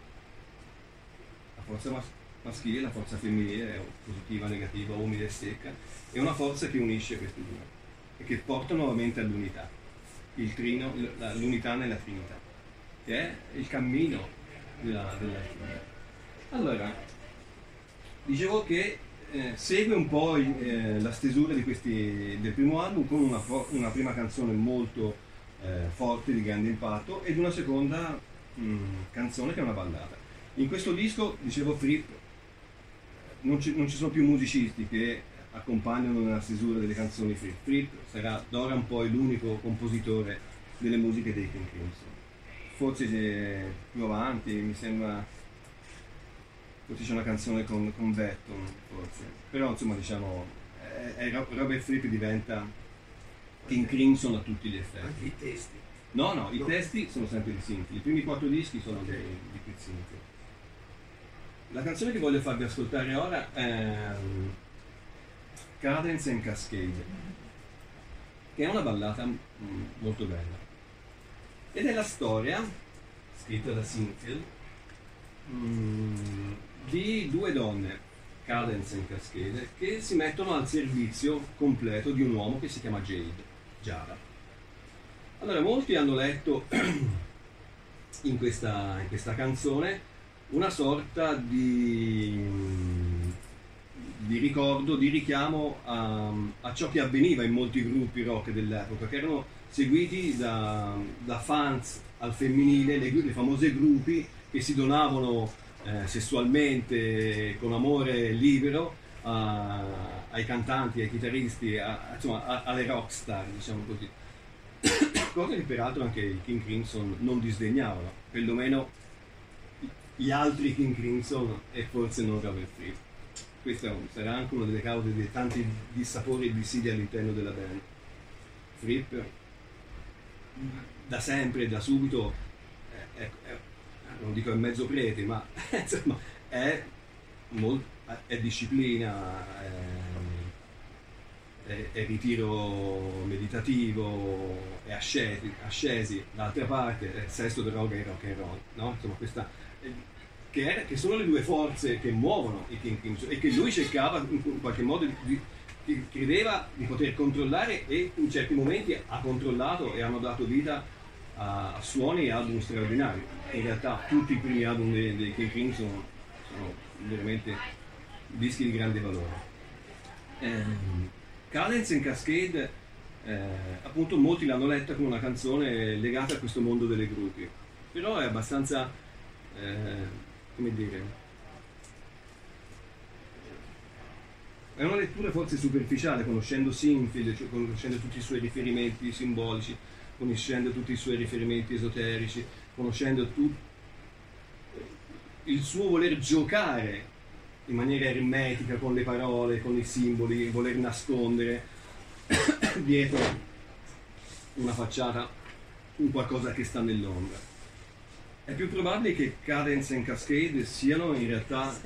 La forza maschile, la forza femminile, positiva, negativa, umida e secca, è una forza che unisce questi due e che porta nuovamente all'unità, l'unità nella Trinità, che è il cammino della Trinità. Allora, dicevo che segue un po' la stesura del primo album, con una prima canzone molto forte, di grande impatto, ed una seconda canzone che è una ballata. In questo disco, dicevo, Fripp, non ci sono più musicisti che accompagnano nella stesura delle canzoni Fripp. Fripp sarà d'ora un po' l'unico compositore delle musiche dei King Crimson. Forse più avanti, mi sembra... Forse c'è una canzone con Wetton, forse. Però insomma, diciamo, Robert Fripp diventa King Crimson a tutti gli effetti. Anche i testi? No, i testi sono sempre di Sinfield. I primi 4 dischi sono di Pete Sinfield. La canzone che voglio farvi ascoltare ora è Cadence and Cascade, che è una ballata molto bella. Ed è la storia, scritta da Sinfield, di due donne, cadenze in cascade che si mettono al servizio completo di un uomo che si chiama Jade, Giada. Allora, molti hanno letto in questa canzone una sorta di ricordo, di richiamo a ciò che avveniva in molti gruppi rock dell'epoca, che erano seguiti da fans al femminile, le famose gruppi che si donavano sessualmente con amore libero ai cantanti, ai chitarristi, insomma alle rockstar, diciamo così. Cosa che peraltro anche i King Crimson non disdegnavano, perlomeno gli altri King Crimson e forse non Robert Fripp. Questa sarà anche una delle cause dei tanti dissapori e dissidi all'interno della band. Fripp da sempre, da subito, non dico è mezzo prete, ma insomma è disciplina, è ritiro meditativo, è ascesi, d'altra parte è sesto, droga e rock and roll, no? Insomma, questa che sono le due forze che muovono i King Crimson e che lui cercava in qualche modo di credeva di poter controllare, e in certi momenti ha controllato e hanno dato vita a suoni e album straordinari. In realtà tutti i primi album dei King Crimson sono veramente dischi di grande valore. Cadence in Cascade, appunto molti l'hanno letta come una canzone legata a questo mondo delle gruppi, però è abbastanza, come dire, è una lettura forse superficiale, conoscendo Sinfield, cioè conoscendo tutti i suoi riferimenti simbolici, conoscendo tutti i suoi riferimenti esoterici, conoscendo il suo voler giocare in maniera ermetica con le parole, con i simboli, voler nascondere dietro una facciata un qualcosa che sta nell'ombra. È più probabile che Cadence and Cascade siano in realtà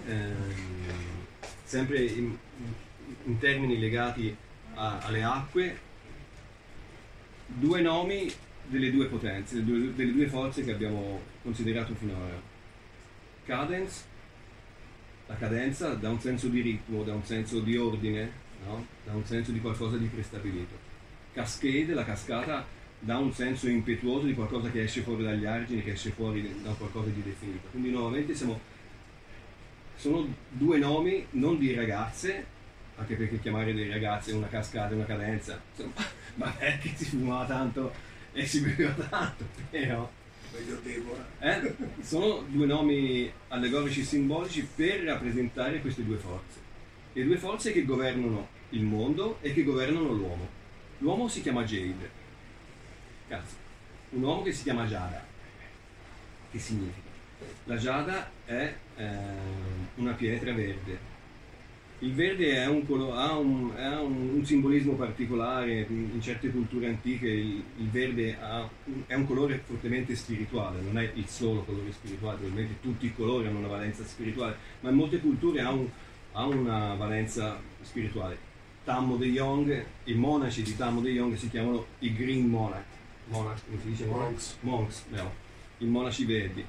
sempre in termini legati alle acque, due nomi delle due potenze, delle due forze che abbiamo considerato finora. Cadence, la cadenza, dà un senso di ritmo, dà un senso di ordine, no? Dà un senso di qualcosa di prestabilito. Cascade, la cascata, dà un senso impetuoso di qualcosa che esce fuori dagli argini, che esce fuori da qualcosa di definito. Quindi nuovamente sono due nomi, non di ragazze, anche perché chiamare dei ragazzi una cascata e una cadenza, insomma, vabbè, che si fumava tanto e si beveva tanto, però... Sono due nomi allegorici simbolici per rappresentare queste due forze, le due forze che governano il mondo e che governano l'uomo. L'uomo si chiama Jade, cazzo, un uomo che si chiama Giada. Che significa? La giada è una pietra verde. Il verde ha un simbolismo particolare. In certe culture antiche il verde è un colore fortemente spirituale, non è il solo colore spirituale, ovviamente tutti i colori hanno una valenza spirituale, ma in molte culture ha una valenza spirituale. Tammo de Jong, i monaci di Tammo de Jong si chiamano i Green Monarch, come si dice? Monks, no, i Monaci Verdi.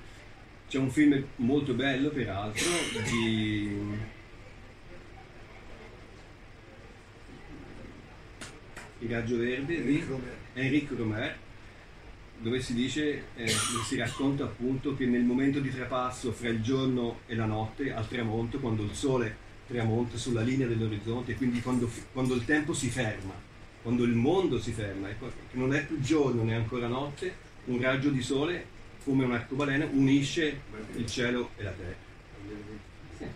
C'è un film molto bello, peraltro, Il Raggio Verde di Enrico Romer, dove si dice, si racconta appunto che nel momento di trapasso fra il giorno e la notte, al tramonto, quando il sole tramonta sulla linea dell'orizzonte, quindi quando il tempo si ferma, quando il mondo si ferma, che non è più giorno né ancora notte, un raggio di sole come un arcobaleno unisce il cielo e la terra.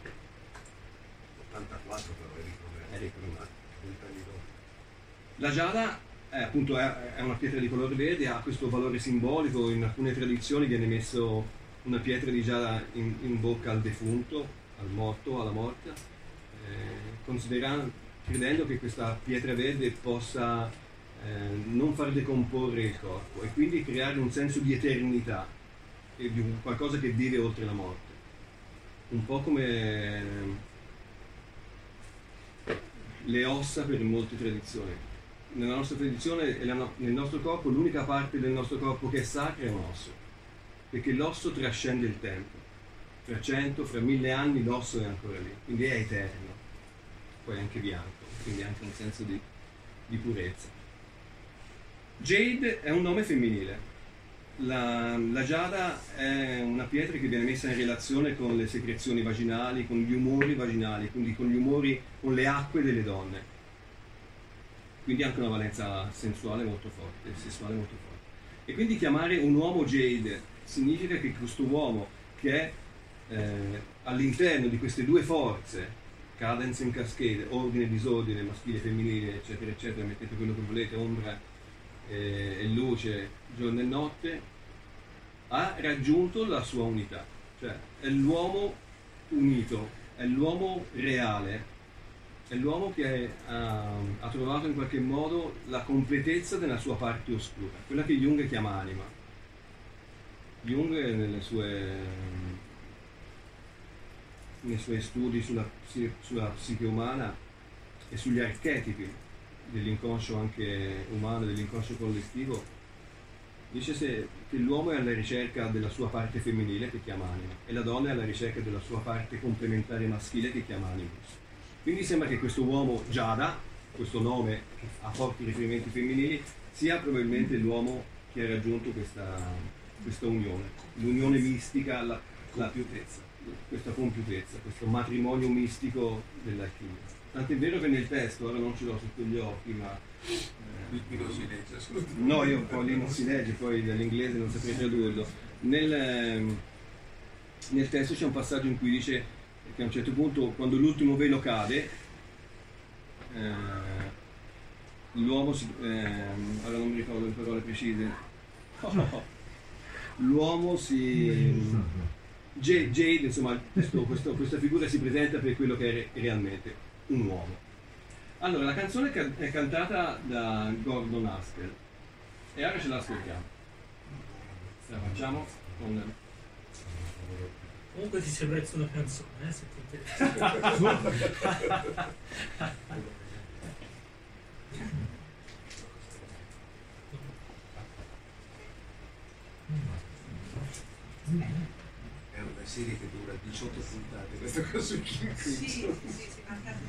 84 però Enrico Romer. La giada appunto è una pietra di colore verde, ha questo valore simbolico. In alcune tradizioni viene messo una pietra di giada in bocca al defunto, al morto, alla morta, credendo che questa pietra verde possa non far decomporre il corpo e quindi creare un senso di eternità e di qualcosa che vive oltre la morte. Un po' come... le ossa per molte tradizioni. Nella nostra tradizione, nel nostro corpo, l'unica parte del nostro corpo che è sacra è un osso, perché l'osso trascende il tempo. 300, fra 1000 anni l'osso è ancora lì, quindi è eterno, poi è anche bianco, quindi anche un senso di purezza. Jade è un nome femminile. La giada è una pietra che viene messa in relazione con le secrezioni vaginali, con gli umori vaginali, quindi con gli umori, con le acque delle donne, quindi anche una valenza sensuale molto forte, sessuale molto forte. E quindi chiamare un uomo Jade significa che questo uomo che è all'interno di queste due forze, cadence in cascade, ordine e disordine, maschile e femminile, eccetera eccetera, mettete quello che volete, ombra e luce, giorno e notte, ha raggiunto la sua unità, cioè è l'uomo unito, è l'uomo reale, è l'uomo che ha trovato in qualche modo la completezza della sua parte oscura, quella che Jung chiama anima. Jung nei suoi studi sulla psiche umana e sugli archetipi dell'inconscio anche umano, dell'inconscio collettivo, dice che l'uomo è alla ricerca della sua parte femminile che chiama anima e la donna è alla ricerca della sua parte complementare maschile che chiama animus. Quindi sembra che questo uomo Giada, questo nome che ha forti riferimenti femminili, sia probabilmente l'uomo che ha raggiunto questa unione, l'unione mistica, la compiutezza, questa compiutezza, questo matrimonio mistico dell'alchimia. Tant'è vero che nel testo, ora non ce l'ho sotto gli occhi, ma non si legge assolutamente. No, io poi lì non si legge, poi dall'inglese non saprei tradurlo. Nel testo c'è un passaggio in cui dice che a un certo punto, quando l'ultimo velo cade, l'uomo allora non mi ricordo le parole precise. Oh, no. L'uomo si... Jade, insomma, questa figura si presenta per quello che è realmente, un uomo. Allora, la canzone è cantata da Gordon Haskell e ora ce la ascoltiamo. La facciamo con... Comunque ti sei preso una canzone, se ti interessa. È una serie che dura 18 puntate, questo cosa su King Crimson. Sì, si manca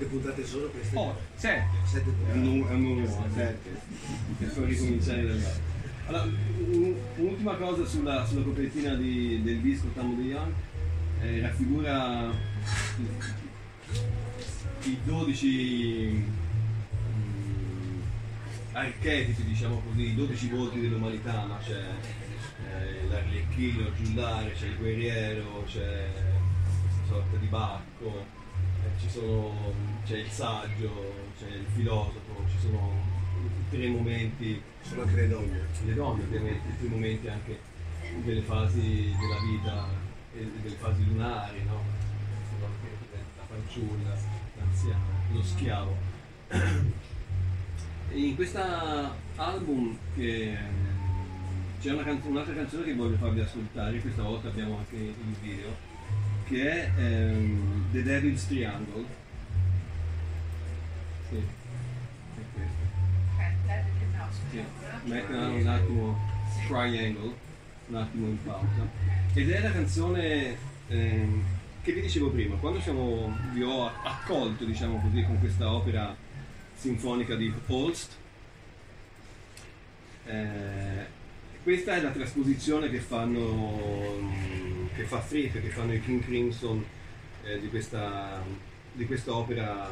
Quante puntate sono queste? Oh, 7. 7 puntate. Per poi ricominciare da là. Allora, un'ultima cosa sulla copertina del disco Tammo de Jong. Raffigura i 12 archetipi, diciamo così, i 12 volti dell'umanità, ma c'è l'arlecchino, il giullare, c'è il guerriero, c'è una sorta di bacco, c'è il saggio, c'è il filosofo, ci sono tre momenti, sono anche le donne ovviamente, tre momenti anche delle fasi della vita, delle fasi lunari, no? La fanciulla, l'anziana, lo schiavo. In questo album c'è un'altra canzone che voglio farvi ascoltare, questa volta abbiamo anche il video, che è The Devil's Triangle. Sì, è questa. Sì. Metterla un attimo, Triangle, un attimo in pausa. Ed è la canzone che vi dicevo prima, quando vi ho accolto, diciamo così, con questa opera sinfonica di Holst. Questa è la trasposizione che fa Fripp, che fanno i King Crimson di questa opera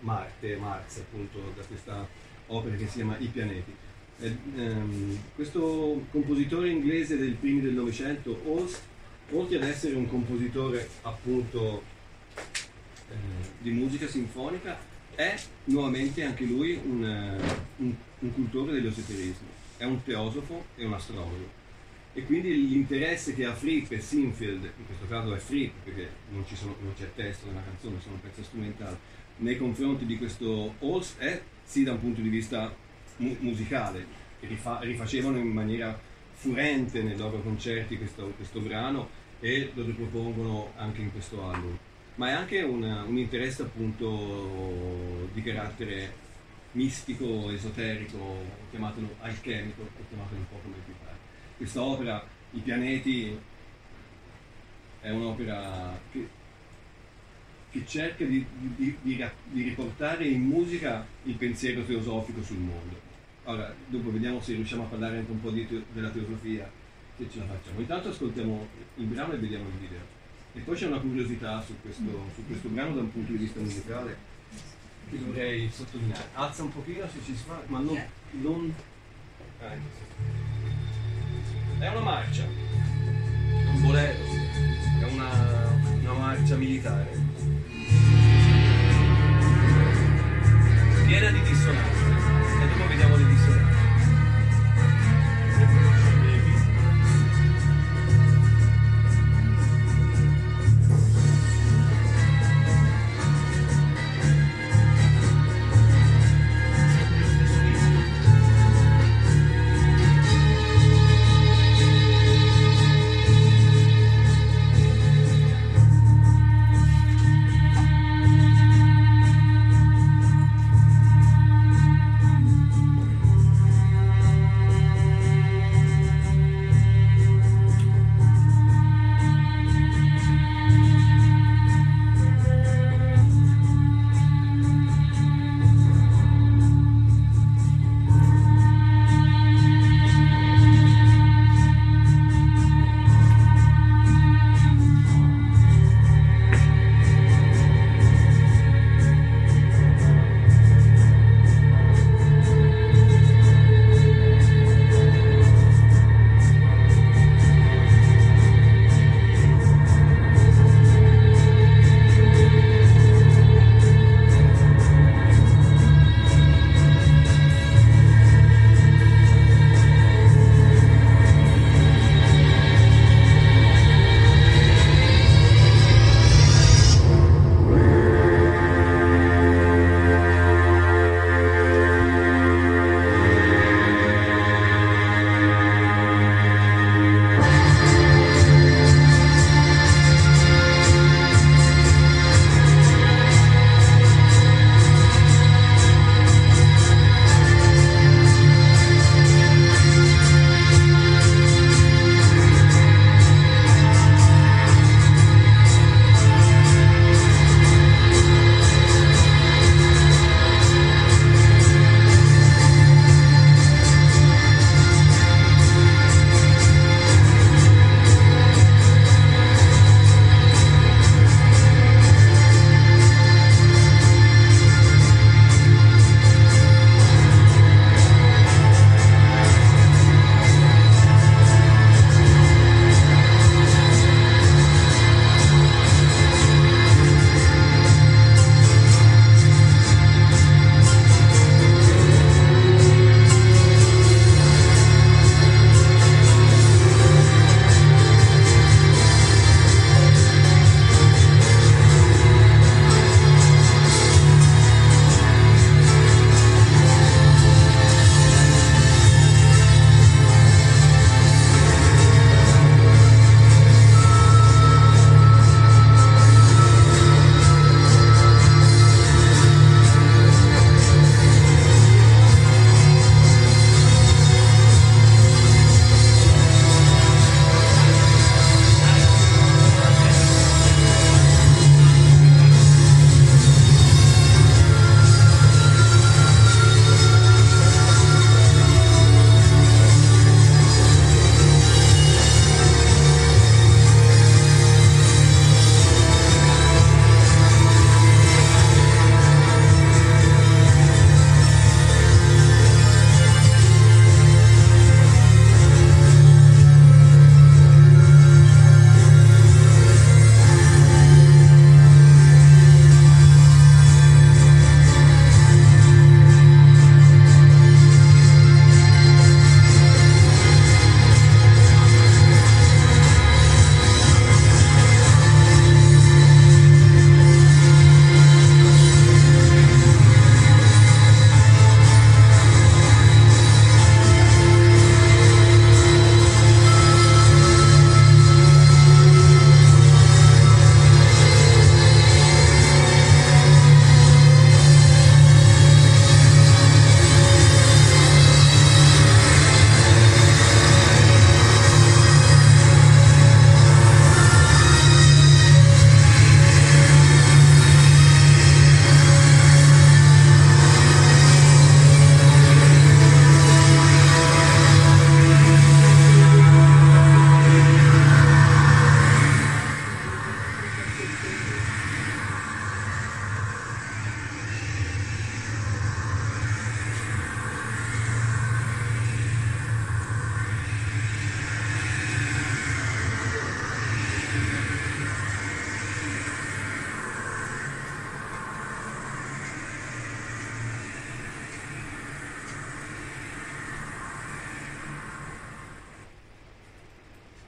Marx, appunto, da questa opera che si chiama I pianeti. Questo compositore inglese dei primi del Novecento, Holst, oltre ad essere un compositore appunto di musica sinfonica, è nuovamente anche lui un cultore dell'esoterismo, è un teosofo e un astrologo, e quindi l'interesse che ha Fripp e Sinfield, in questo caso è Fripp perché non c'è testo nella canzone, sono un pezzo strumentale, nei confronti di questo Holst è sì da un punto di vista musicale, che rifacevano in maniera furente nei loro concerti questo brano e lo ripropongono anche in questo album, ma è anche un interesse appunto di carattere mistico, esoterico, chiamatelo alchemico, chiamatelo un po' come vi pare. Questa opera, I pianeti, è un'opera che cerca di riportare in musica il pensiero teosofico sul mondo. Allora, dopo vediamo se riusciamo a parlare anche un po' della teosofia, se ce la facciamo. Intanto ascoltiamo il brano e vediamo il video. E poi c'è una curiosità su questo brano da un punto di vista musicale che dovrei sottolineare. Alza un pochino se ci si fa, ma non... È una marcia, un bolero, è una marcia militare, piena di dissonanze, e dopo vediamo le dissonanze.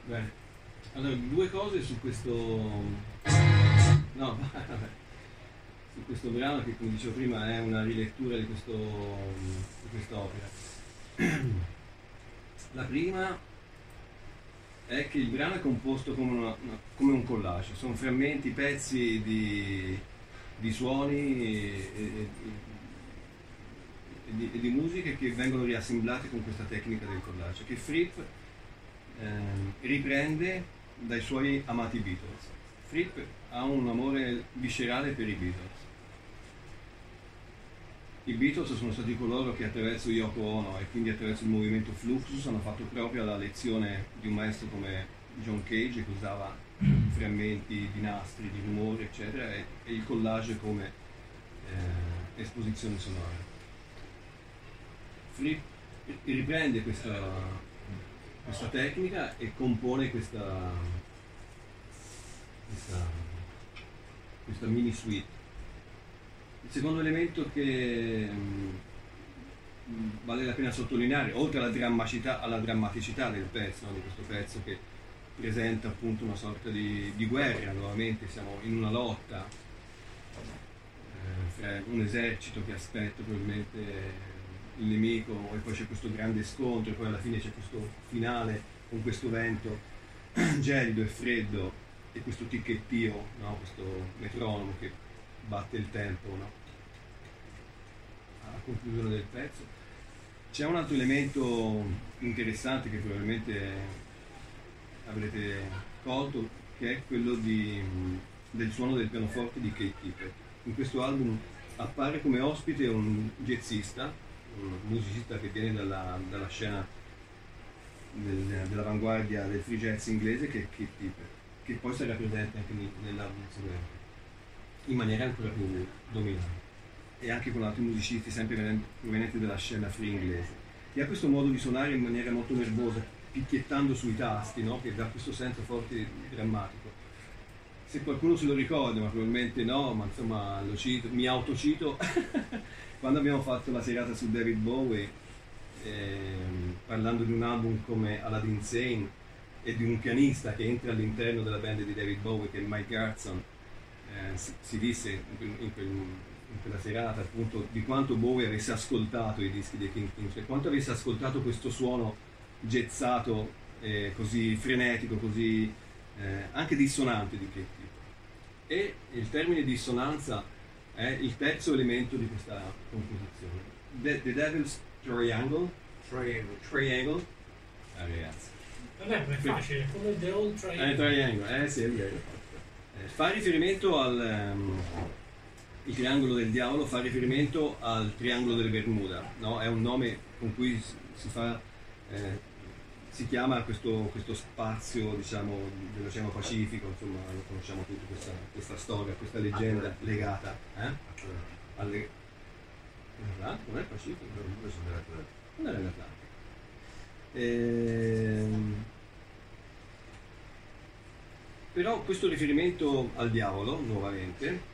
Beh, allora due cose su questo, no, su questo brano che, come dicevo prima, è una rilettura di quest'opera. La prima è che il brano è composto come un collage, sono frammenti, pezzi di suoni e di musiche che vengono riassemblati con questa tecnica del collage, che Fripp riprende dai suoi amati Beatles. Fripp ha un amore viscerale per i Beatles. I Beatles sono stati coloro che attraverso Yoko Ono e quindi attraverso il movimento Fluxus hanno fatto proprio la lezione di un maestro come John Cage, che usava frammenti di nastri, di rumori, eccetera, e il collage come esposizione sonora. Fripp riprende questa tecnica e compone questa mini suite. Il secondo elemento che vale la pena sottolineare, oltre alla drammaticità del pezzo, di questo pezzo che presenta appunto una sorta di guerra, nuovamente siamo in una lotta fra un esercito che aspetta probabilmente il nemico, e poi c'è questo grande scontro, e poi alla fine c'è questo finale con questo vento gelido e freddo e questo ticchettio, no? Questo metronomo che batte il tempo, no? A conclusione del pezzo. C'è un altro elemento interessante che probabilmente avrete colto, che è quello del suono del pianoforte di Keith Tippett. In questo album appare come ospite un jazzista, un musicista che viene dalla scena dell'avanguardia del free jazz inglese, che è Keith Tippett, che poi sarà presente anche nell'album seguente in maniera ancora più dominante, e anche con altri musicisti sempre provenienti dalla scena free inglese. E ha questo modo di suonare in maniera molto nervosa, picchiettando sui tasti, no? Che dà questo senso forte e drammatico. Se qualcuno se lo ricorda, ma probabilmente no, ma insomma lo cito, mi autocito. Quando abbiamo fatto la serata su David Bowie, parlando di un album come Aladdin Sane e di un pianista che entra all'interno della band di David Bowie, che è Mike Garson, si disse in quella serata appunto di quanto Bowie avesse ascoltato i dischi di King Crimson, cioè quanto avesse ascoltato questo suono jazzato, così frenetico, così anche dissonante di King Crimson. E il termine dissonanza è il terzo elemento di questa composizione. The Devil's Triangle. Ah, ragazzi, vabbè, è facile, come The Old Triangle. Triangle, sì, è vero. Fa riferimento al il triangolo del diavolo, fa riferimento al triangolo delle Bermuda, no? È un nome con cui si chiama questo spazio, diciamo, dell'Oceano Pacifico, insomma, lo conosciamo tutti, questa storia, questa leggenda legata alle... L'Atlantico non è il Pacifico? Non è l'Atlantico. Però questo riferimento al diavolo, nuovamente,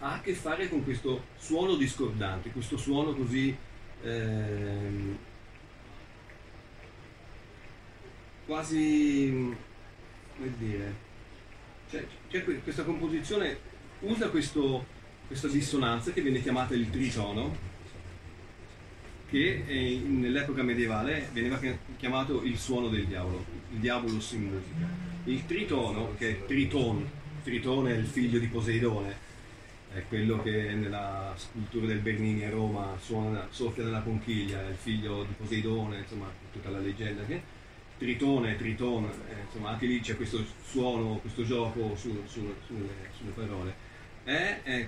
ha a che fare con questo suono discordante, questo suono così... quasi, come dire, cioè questa composizione usa questa dissonanza che viene chiamata il tritono, che nell'epoca medievale veniva chiamato il suono del diavolo, il diabolus in musica. Il tritono, che è Tritone è il figlio di Poseidone, è quello che nella scultura del Bernini a Roma soffia nella conchiglia, è il figlio di Poseidone, insomma tutta la leggenda che... Tritone, insomma anche lì c'è questo suono, questo gioco sulle parole.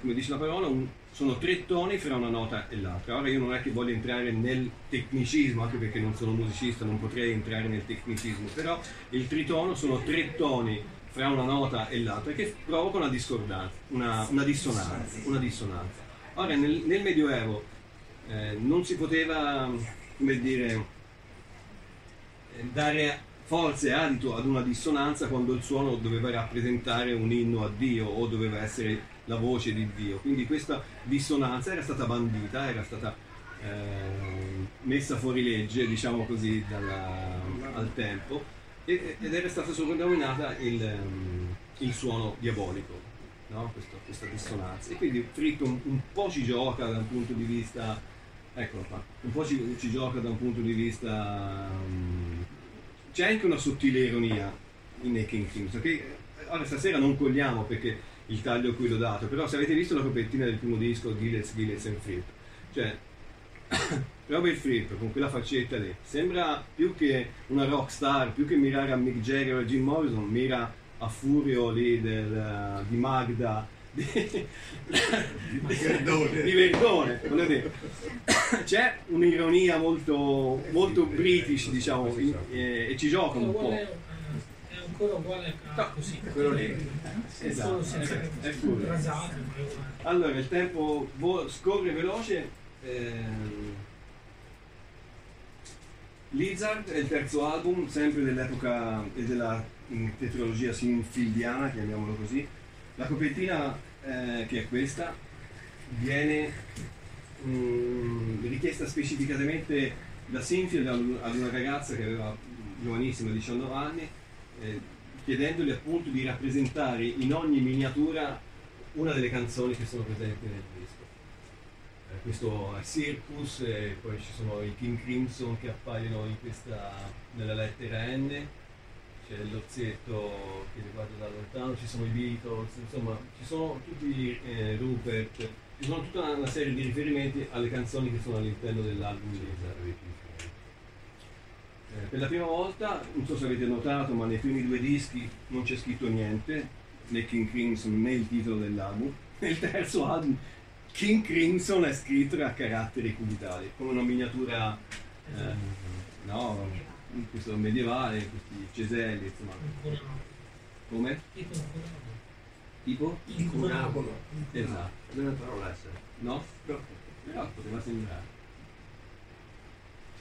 Come dice la parola, sono tre toni fra una nota e l'altra. Ora io non è che voglio entrare nel tecnicismo, anche perché non sono musicista, non potrei entrare nel tecnicismo, però il tritono sono tre toni fra una nota e l'altra che provocano una discordanza, una dissonanza. Ora nel Medioevo non si poteva, come dire, dare forza e adito ad una dissonanza quando il suono doveva rappresentare un inno a Dio o doveva essere la voce di Dio. Quindi questa dissonanza era stata bandita, era stata messa fuori legge, diciamo così, al tempo, ed era stato soprannominata il suono diabolico, no? Questa dissonanza. E quindi Fripp un po' ci gioca da un punto di vista, eccolo qua, un po' ci gioca da un punto di vista, c'è anche una sottile ironia in King Crimson, che allora, stasera non cogliamo perché il taglio cui l'ho dato, però se avete visto la copertina del primo disco, Gillespie and Fripp, cioè Robert Fripp con quella faccetta lì sembra più che una rock star, più che mirare a Mick Jagger o a Jim Morrison, mira a Furio lì di Magda di Verdone. C'è un'ironia molto, molto british, diciamo, e ci gioca un po'. È ancora uguale a così, quello lì. Esatto. È pure. Allora, il tempo scorre veloce. Lizard è il terzo album, sempre dell'epoca e della tetralogia sinfieldiana, chiamiamolo così. La copertina, che è questa, viene richiesta specificatamente da Sinfield ad una ragazza che aveva giovanissima, 19 anni, chiedendogli appunto di rappresentare in ogni miniatura una delle canzoni che sono presenti nel disco. Questo è Circus, e poi ci sono i King Crimson che appaiono in questa, nella lettera N, c'è l'orzetto che li guarda da lontano, ci sono i Beatles, insomma ci sono tutti, Rupert, ci sono tutta una serie di riferimenti alle canzoni che sono all'interno dell'album di Lizard. Per la prima volta, non so se avete notato, ma nei primi due dischi non c'è scritto niente, né King Crimson né il titolo dell'album. Nel terzo album King Crimson è scritto a caratteri cubitali, come una miniatura, no, questo medievale, questi ceselli, insomma. Come? Tipo? Incunaculo. Esatto. Non è una parola essere. No? No. Però poteva sembrare.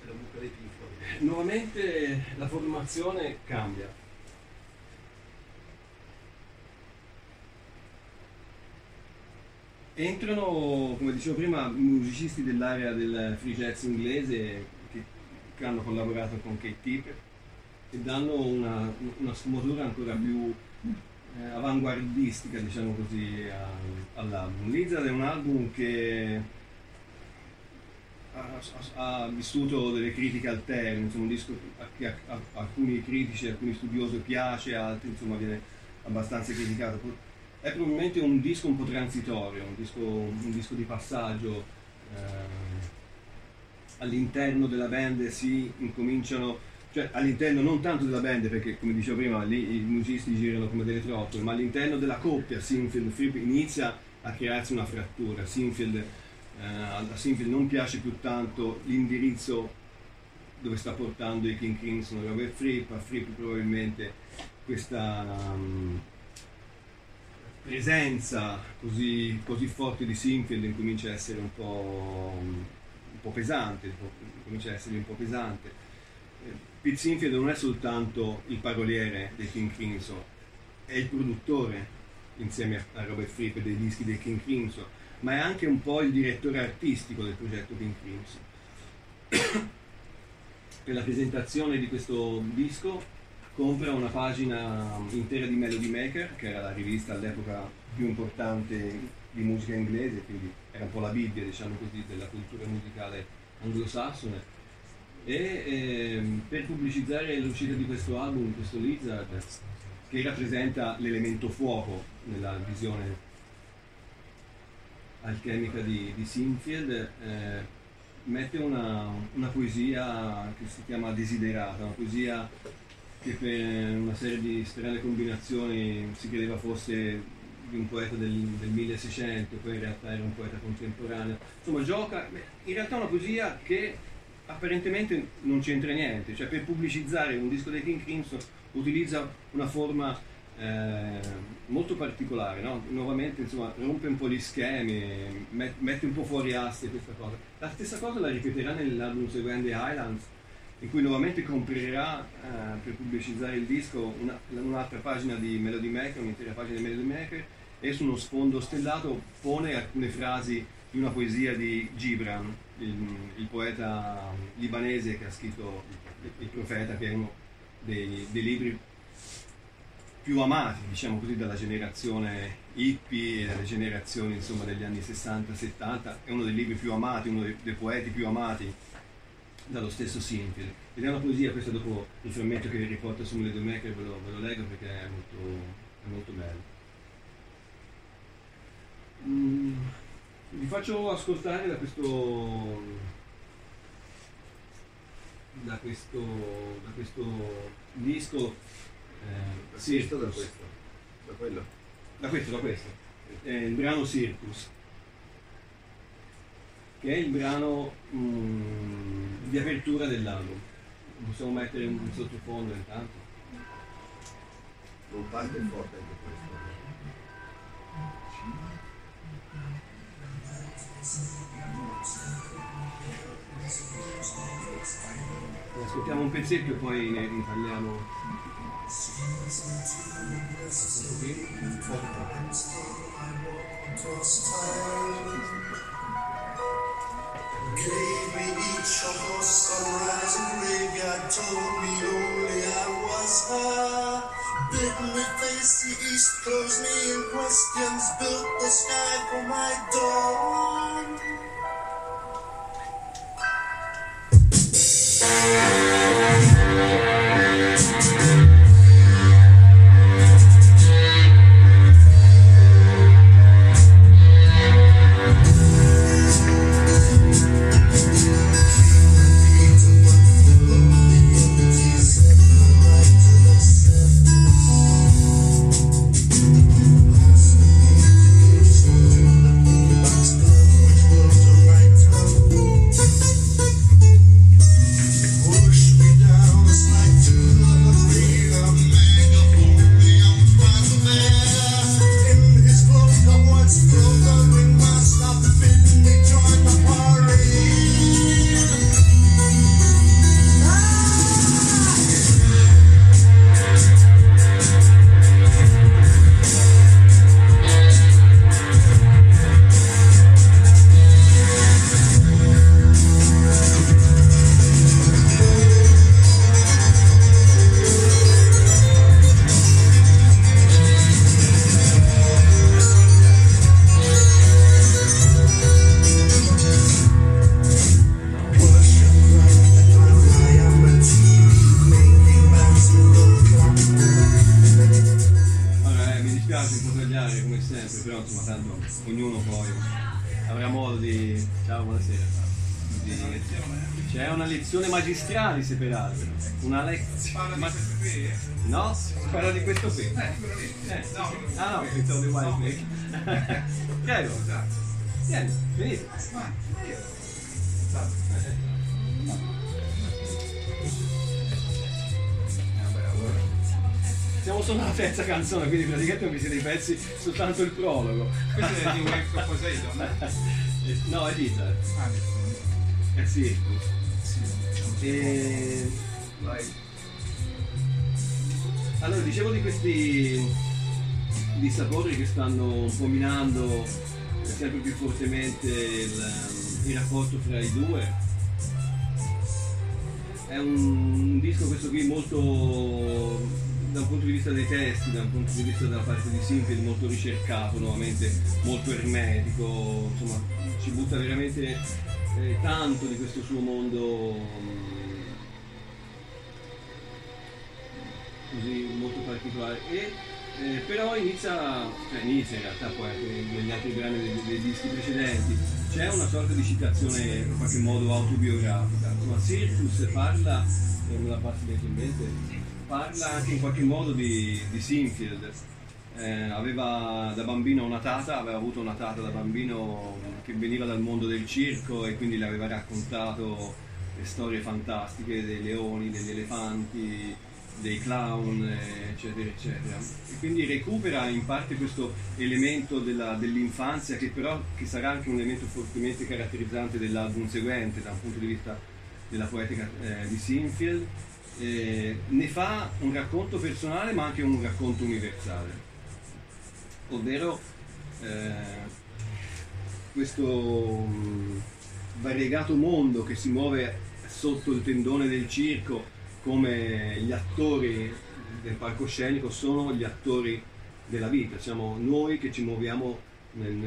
La buca dei pifoli. Nuovamente la formazione cambia. Entrano, come dicevo prima, musicisti dell'area del free jazz inglese che hanno collaborato con Keith Tippett e danno una sfumatura ancora più avanguardistica, diciamo così, all'album. Lizard è un album che ha vissuto delle critiche alterne, insomma, un disco che a alcuni critici, alcuni studiosi piace, altri insomma viene abbastanza criticato. È probabilmente un disco un po' transitorio, un disco di passaggio. All'interno della band si incominciano, cioè all'interno non tanto della band, perché come dicevo prima lì i musicisti girano come delle trottole, ma all'interno della coppia Sinfield-Fripp inizia a crearsi una frattura. A Sinfield non piace più tanto l'indirizzo dove sta portando i King Crimson e Robert Fripp, a Fripp probabilmente questa presenza così forte di Sinfield incomincia a essere un po' pesante. Pete Sinfield non è soltanto il paroliere dei King Crimson, è il produttore insieme a Robert Fripp dei dischi dei King Crimson, ma è anche un po' il direttore artistico del progetto King Crimson. Per la presentazione di questo disco compra una pagina intera di Melody Maker, che era la rivista all'epoca più importante di musica inglese, quindi era un po' la Bibbia, diciamo così, della cultura musicale anglosassone, e per pubblicizzare l'uscita di questo album, questo Lizard, che rappresenta l'elemento fuoco nella visione alchemica di Sinfield, mette una poesia che si chiama Desiderata, una poesia che per una serie di strane combinazioni si credeva fosse di un poeta del 1600, poi in realtà era un poeta contemporaneo. Insomma gioca, in realtà è una poesia che apparentemente non c'entra niente, cioè per pubblicizzare un disco dei King Crimson utilizza una forma molto particolare, no? Nuovamente insomma rompe un po' gli schemi, mette un po' fuori asse questa cosa. La stessa cosa la ripeterà nell'album seguente, Highlands, in cui nuovamente comprerà per pubblicizzare il disco un'altra pagina di Melody Maker, un'intera pagina di Melody Maker, e su uno sfondo stellato pone alcune frasi di una poesia di Gibran, il poeta libanese che ha scritto il Profeta, che è uno dei libri più amati, diciamo così, dalla generazione hippie e dalle generazioni, insomma, degli anni 60-70. È uno dei libri più amati, uno dei poeti più amati dallo stesso Sinfield. Ed è una poesia, questa dopo un frammento che riporta su Mille Domeniche, ve lo leggo perché è molto bello. Vi faccio ascoltare da questo disco, da questo, è il brano Circus, che è il brano di apertura dell'album. Possiamo mettere un sottofondo intanto, non parte forte anche questo. Ascoltiamo un pezzetto e poi ne parliamo un pochino. Gave me each of us sunrise and graveyard, told me only I was her. Bid me face the east, closed me in questions, built the sky for my dawn. Una lezione ma... no? Parla di questo qui? No. Ah no, pensavo di Wild Lake. Prego, vieni, venite. Siamo solo alla terza canzone, quindi praticamente non vi siete persi soltanto il prologo. Questo è di Poseidone? No, è Dieter. Eh sì. Allora, dicevo di questi dissapori che stanno un po' minando sempre più fortemente il rapporto fra i due. È un disco, questo qui, molto, da un punto di vista dei testi, da un punto di vista della parte di Sinfield, molto ricercato, nuovamente molto ermetico, insomma ci butta veramente tanto di questo suo mondo così molto particolare, e però inizia in realtà, poi negli altri brani dei dischi precedenti c'è una sorta di citazione in qualche modo autobiografica. Insomma, Circus parla, me la passo dentro in mente, parla anche in qualche modo di Sinfield. Aveva da bambino una tata, aveva avuto una tata da bambino che veniva dal mondo del circo, e quindi le aveva raccontato le storie fantastiche dei leoni, degli elefanti, dei clown, eccetera eccetera, e quindi recupera in parte questo elemento dell'infanzia, che però che sarà anche un elemento fortemente caratterizzante dell'album seguente dal punto di vista della poetica di Sinfield. Ne fa un racconto personale ma anche un racconto universale, ovvero questo variegato mondo che si muove sotto il tendone del circo, come gli attori del palcoscenico sono gli attori della vita, siamo noi che ci muoviamo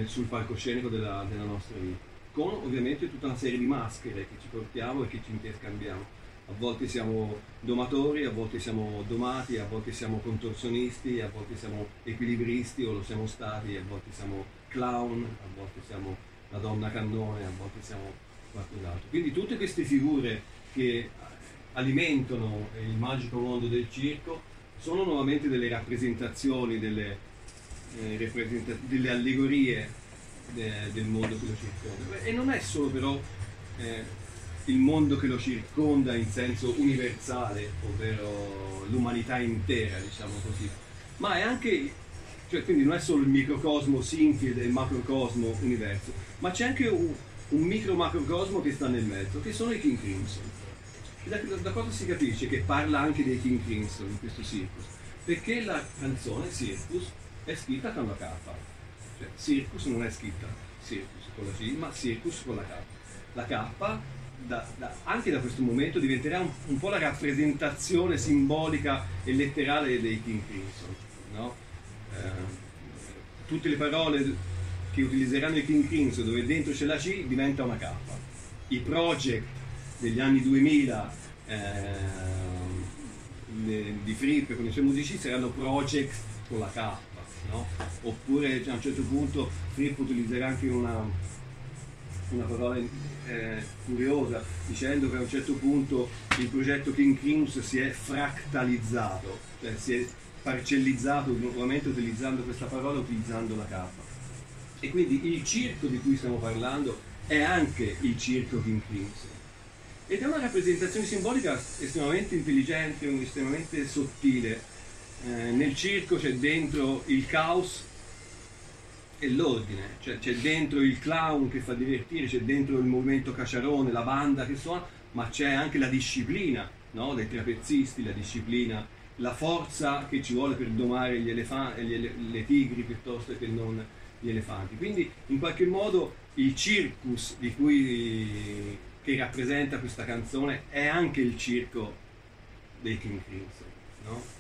sul palcoscenico della nostra vita, con ovviamente tutta una serie di maschere che ci portiamo e che ci interscambiamo. A volte siamo domatori, a volte siamo domati, a volte siamo contorsionisti, a volte siamo equilibristi o lo siamo stati, a volte siamo clown, a volte siamo la donna cannone, a volte siamo qualcos'altro. Quindi tutte queste figure che alimentano il magico mondo del circo sono nuovamente delle rappresentazioni, delle allegorie del mondo che lo circonda. E non è solo però il mondo che lo circonda in senso universale, ovvero l'umanità intera, diciamo così, ma è anche, cioè, quindi non è solo il microcosmo Sinfield e il macrocosmo universo, ma c'è anche un micro-macrocosmo che sta nel mezzo, che sono i King Crimson. Da cosa si capisce che parla anche dei King Crimson in questo Circus? Perché la canzone Circus è scritta con la K, cioè Circus non è scritta Circus con la C, ma Circus con la K. La K anche da questo momento diventerà un po' la rappresentazione simbolica e letterale dei King Crimson, no? Tutte le parole che utilizzeranno i King Crimson dove dentro c'è la C diventa una K. I project degli anni 2000 di Fripp con i suoi musicisti saranno project con la K, no? Oppure a un certo punto Fripp utilizzerà anche una parola curiosa, dicendo che a un certo punto il progetto King Crimson si è fractalizzato, cioè si è parcellizzato nuovamente utilizzando questa parola, utilizzando la K. E quindi il circo di cui stiamo parlando è anche il circo King Crimson. Ed è una rappresentazione simbolica estremamente intelligente, estremamente sottile. Nel circo c'è dentro il caos e l'ordine, cioè c'è dentro il clown che fa divertire, c'è dentro il movimento cacciarone, la banda che suona, ma c'è anche la disciplina, no? Dei trapezisti, la disciplina, la forza che ci vuole per domare le tigri piuttosto che non gli elefanti. Quindi in qualche modo il circus che rappresenta questa canzone è anche il circo dei King Crimson, no?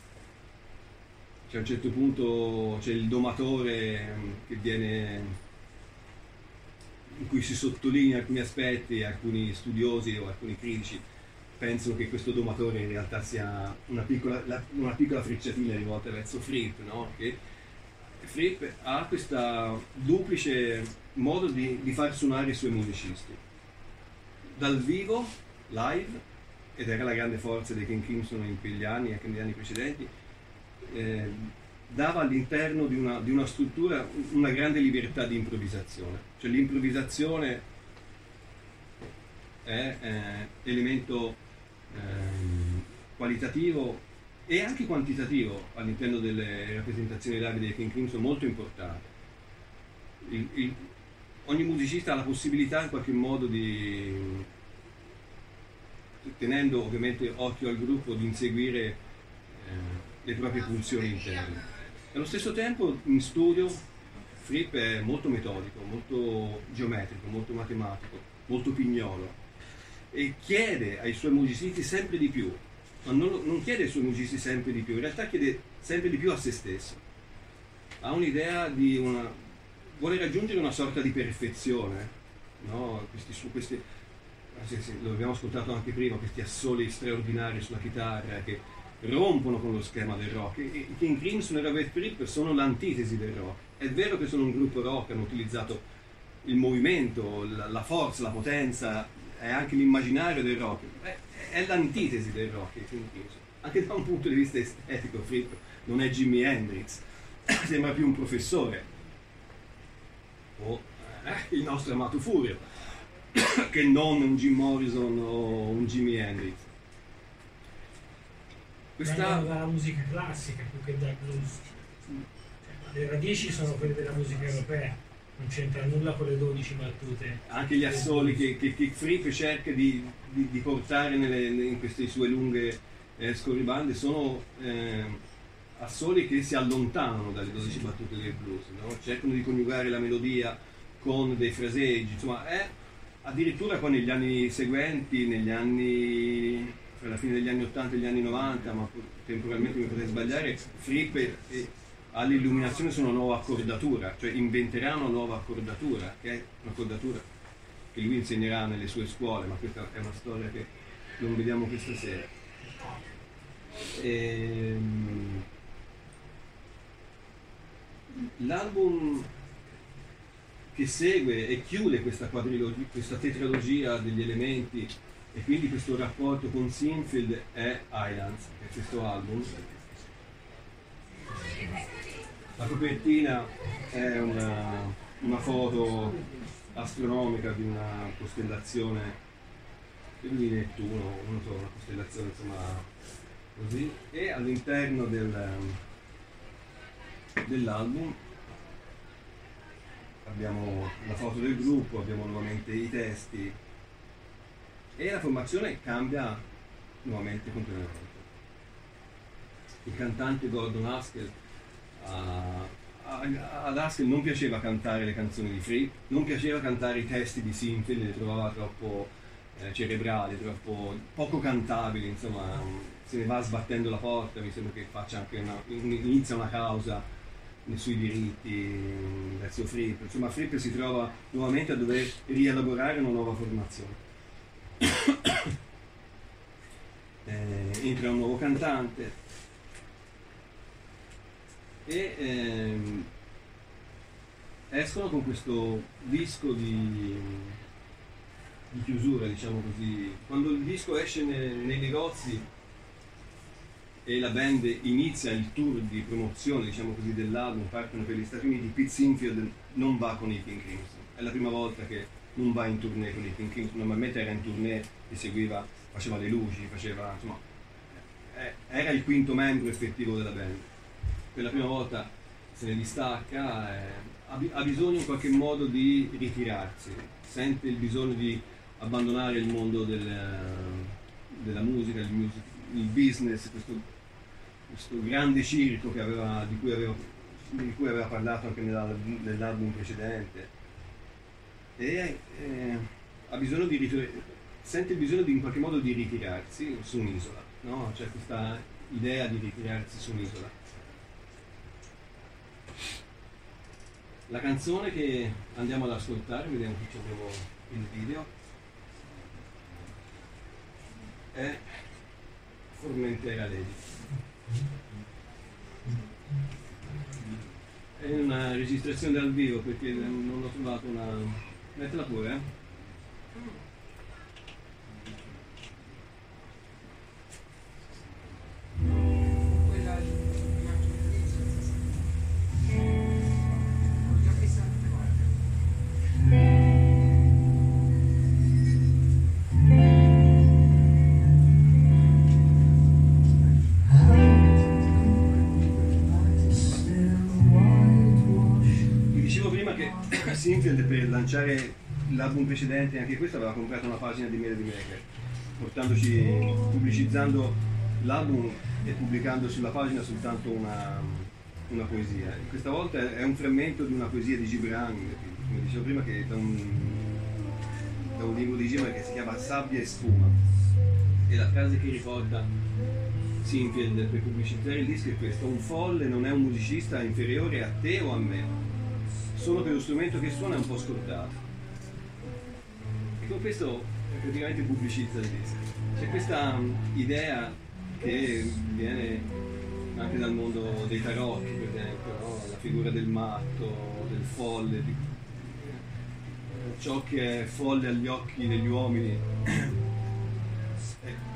C'è a un certo punto c'è il domatore che viene, in cui si sottolinea alcuni aspetti, alcuni studiosi o alcuni critici pensano che questo domatore in realtà sia una piccola frecciatina rivolta verso Fripp, no? Che Fripp ha questo duplice modo di far suonare i suoi musicisti, dal vivo, live, ed era la grande forza dei King Crimson in quegli anni e anche negli anni precedenti. Dava all'interno di una struttura una grande libertà di improvvisazione, cioè l'improvvisazione è elemento qualitativo e anche quantitativo all'interno delle rappresentazioni live dei King Crimson molto importante. Ogni musicista ha la possibilità in qualche modo di, tenendo ovviamente occhio al gruppo, di inseguire le proprie funzioni interne. Allo stesso tempo in studio Fripp è molto metodico, molto geometrico, molto matematico, molto pignolo, e chiede ai suoi musicisti sempre di più, ma non chiede ai suoi musicisti sempre di più, in realtà chiede sempre di più a se stesso. Ha un'idea vuole raggiungere una sorta di perfezione, no? Lo abbiamo ascoltato anche prima, questi assoli straordinari sulla chitarra che rompono con lo schema del rock. I King Crimson e Robert Fripp sono l'antitesi del rock. È vero che sono un gruppo rock, hanno utilizzato il movimento, la forza, la potenza e anche l'immaginario del rock. È l'antitesi del rock, i King Crimson. Anche da un punto di vista estetico, Fripp non è Jimi Hendrix, sembra più un professore o il nostro amato Furio che non un Jim Morrison o un Jimi Hendrix. Vengono dalla musica classica più che dal blues, le radici sono quelle della musica europea, non c'entra nulla con le 12 battute. Anche gli assoli che Fripp cerca di portare in queste sue lunghe scorribande sono assoli che si allontanano dalle 12 battute del blues, no? Cercano di coniugare la melodia con dei fraseggi, insomma addirittura poi negli anni seguenti, negli anni tra la fine degli anni 80 e gli anni 90, ma temporalmente mi potete sbagliare, Fripp all'illuminazione su una nuova accordatura, cioè inventerà una nuova accordatura, che è un'accordatura che lui insegnerà nelle sue scuole, ma questa è una storia che non vediamo questa sera. L'album che segue e chiude questa tetralogia degli elementi e quindi questo rapporto con Sinfield è Islands, che è questo album. La copertina è una foto astronomica di una costellazione di Nettuno, una costellazione insomma così, e all'interno dell'album abbiamo la foto del gruppo, abbiamo nuovamente i testi e la formazione cambia nuovamente completamente. Il cantante Gordon Haskell, ad Haskell non piaceva cantare le canzoni di Fripp, non piaceva cantare i testi di Sinfield, li trovava troppo cerebrali, troppo poco cantabili, insomma se ne va sbattendo la porta, mi sembra che faccia anche inizia una causa sui diritti verso Fripp, insomma Fripp si trova nuovamente a dover rielaborare una nuova formazione. Entra un nuovo cantante e escono con questo disco di chiusura, diciamo così. Quando il disco esce nei negozi e la band inizia il tour di promozione, diciamo così, dell'album, partono per gli Stati Uniti, Pete Sinfield non va con i King Crimson, è la prima volta che non va in tournée con i King Crimson, normalmente era in tournée e seguiva, faceva le luci, faceva, insomma, era il quinto membro effettivo della band. Per la prima volta se ne distacca, ha bisogno in qualche modo di ritirarsi, sente il bisogno di abbandonare il mondo della musica, il business, questo grande circo che di cui aveva parlato anche nell'album precedente, e ha bisogno sente il bisogno di, in qualche modo, di ritirarsi su un'isola, no? C'è questa idea di ritirarsi su un'isola. La canzone che andiamo ad ascoltare, vediamo se abbiamo il video, è Formentera Lady. È una registrazione dal vivo perché non ho trovato una... mettela pure, Sinfield per lanciare l'album precedente, anche questo, aveva comprato una pagina di Mele di Maker, pubblicizzando l'album e pubblicando sulla pagina soltanto una poesia. Questa volta è un frammento di una poesia di Gibran, come dicevo prima, che è da un libro di Gibran che si chiama Sabbia e Sfuma, e la frase che ricorda Sinfield per pubblicizzare il disco è questa: un folle non è un musicista inferiore a te o a me, solo che lo strumento che suona è un po' scordato. E con questo praticamente pubblicizza il disco. C'è questa idea che viene anche dal mondo dei tarocchi, per esempio, no? La figura del matto, del folle, di ciò che è folle agli occhi degli uomini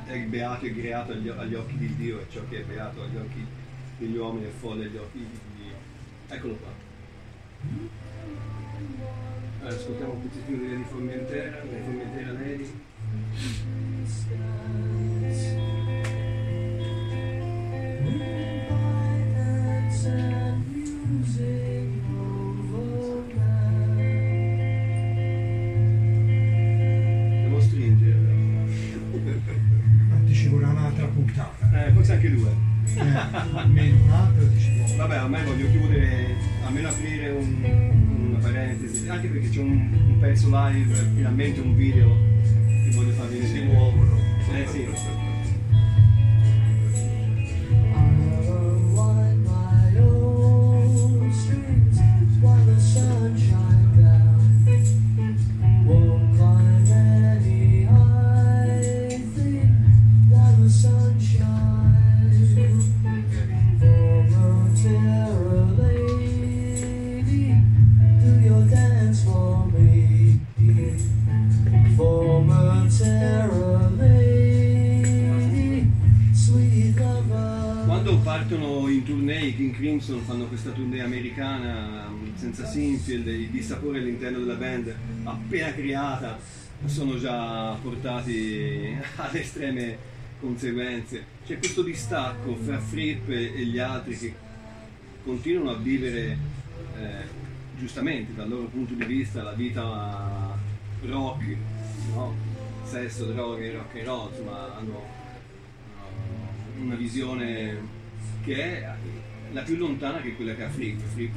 è beato e creato agli occhi di Dio, e ciò che è beato agli occhi degli uomini è folle agli occhi di Dio. Eccolo qua. Allora, ascoltiamo un pezzettino di Formentera, di Formentera Lady. Devo stringere. Ci vorrà un'altra puntata. Forse anche due. Almeno un'altra, diciamo. Vabbè, ormai voglio chiudere, almeno aprire una parentesi, anche perché c'è un pezzo live, finalmente un video che voglio farvi vedere. Si muovono. Sì. tournée, i King Crimson fanno questa tournée americana senza Sinfield, il dissapore all'interno della band appena creata sono già portati alle estreme conseguenze. C'è questo distacco fra Fripp e gli altri che continuano a vivere giustamente dal loro punto di vista la vita rock, no? Sesso, droghe, rock and roll, insomma hanno una visione che è la più lontana che quella che ha Fripp. Fripp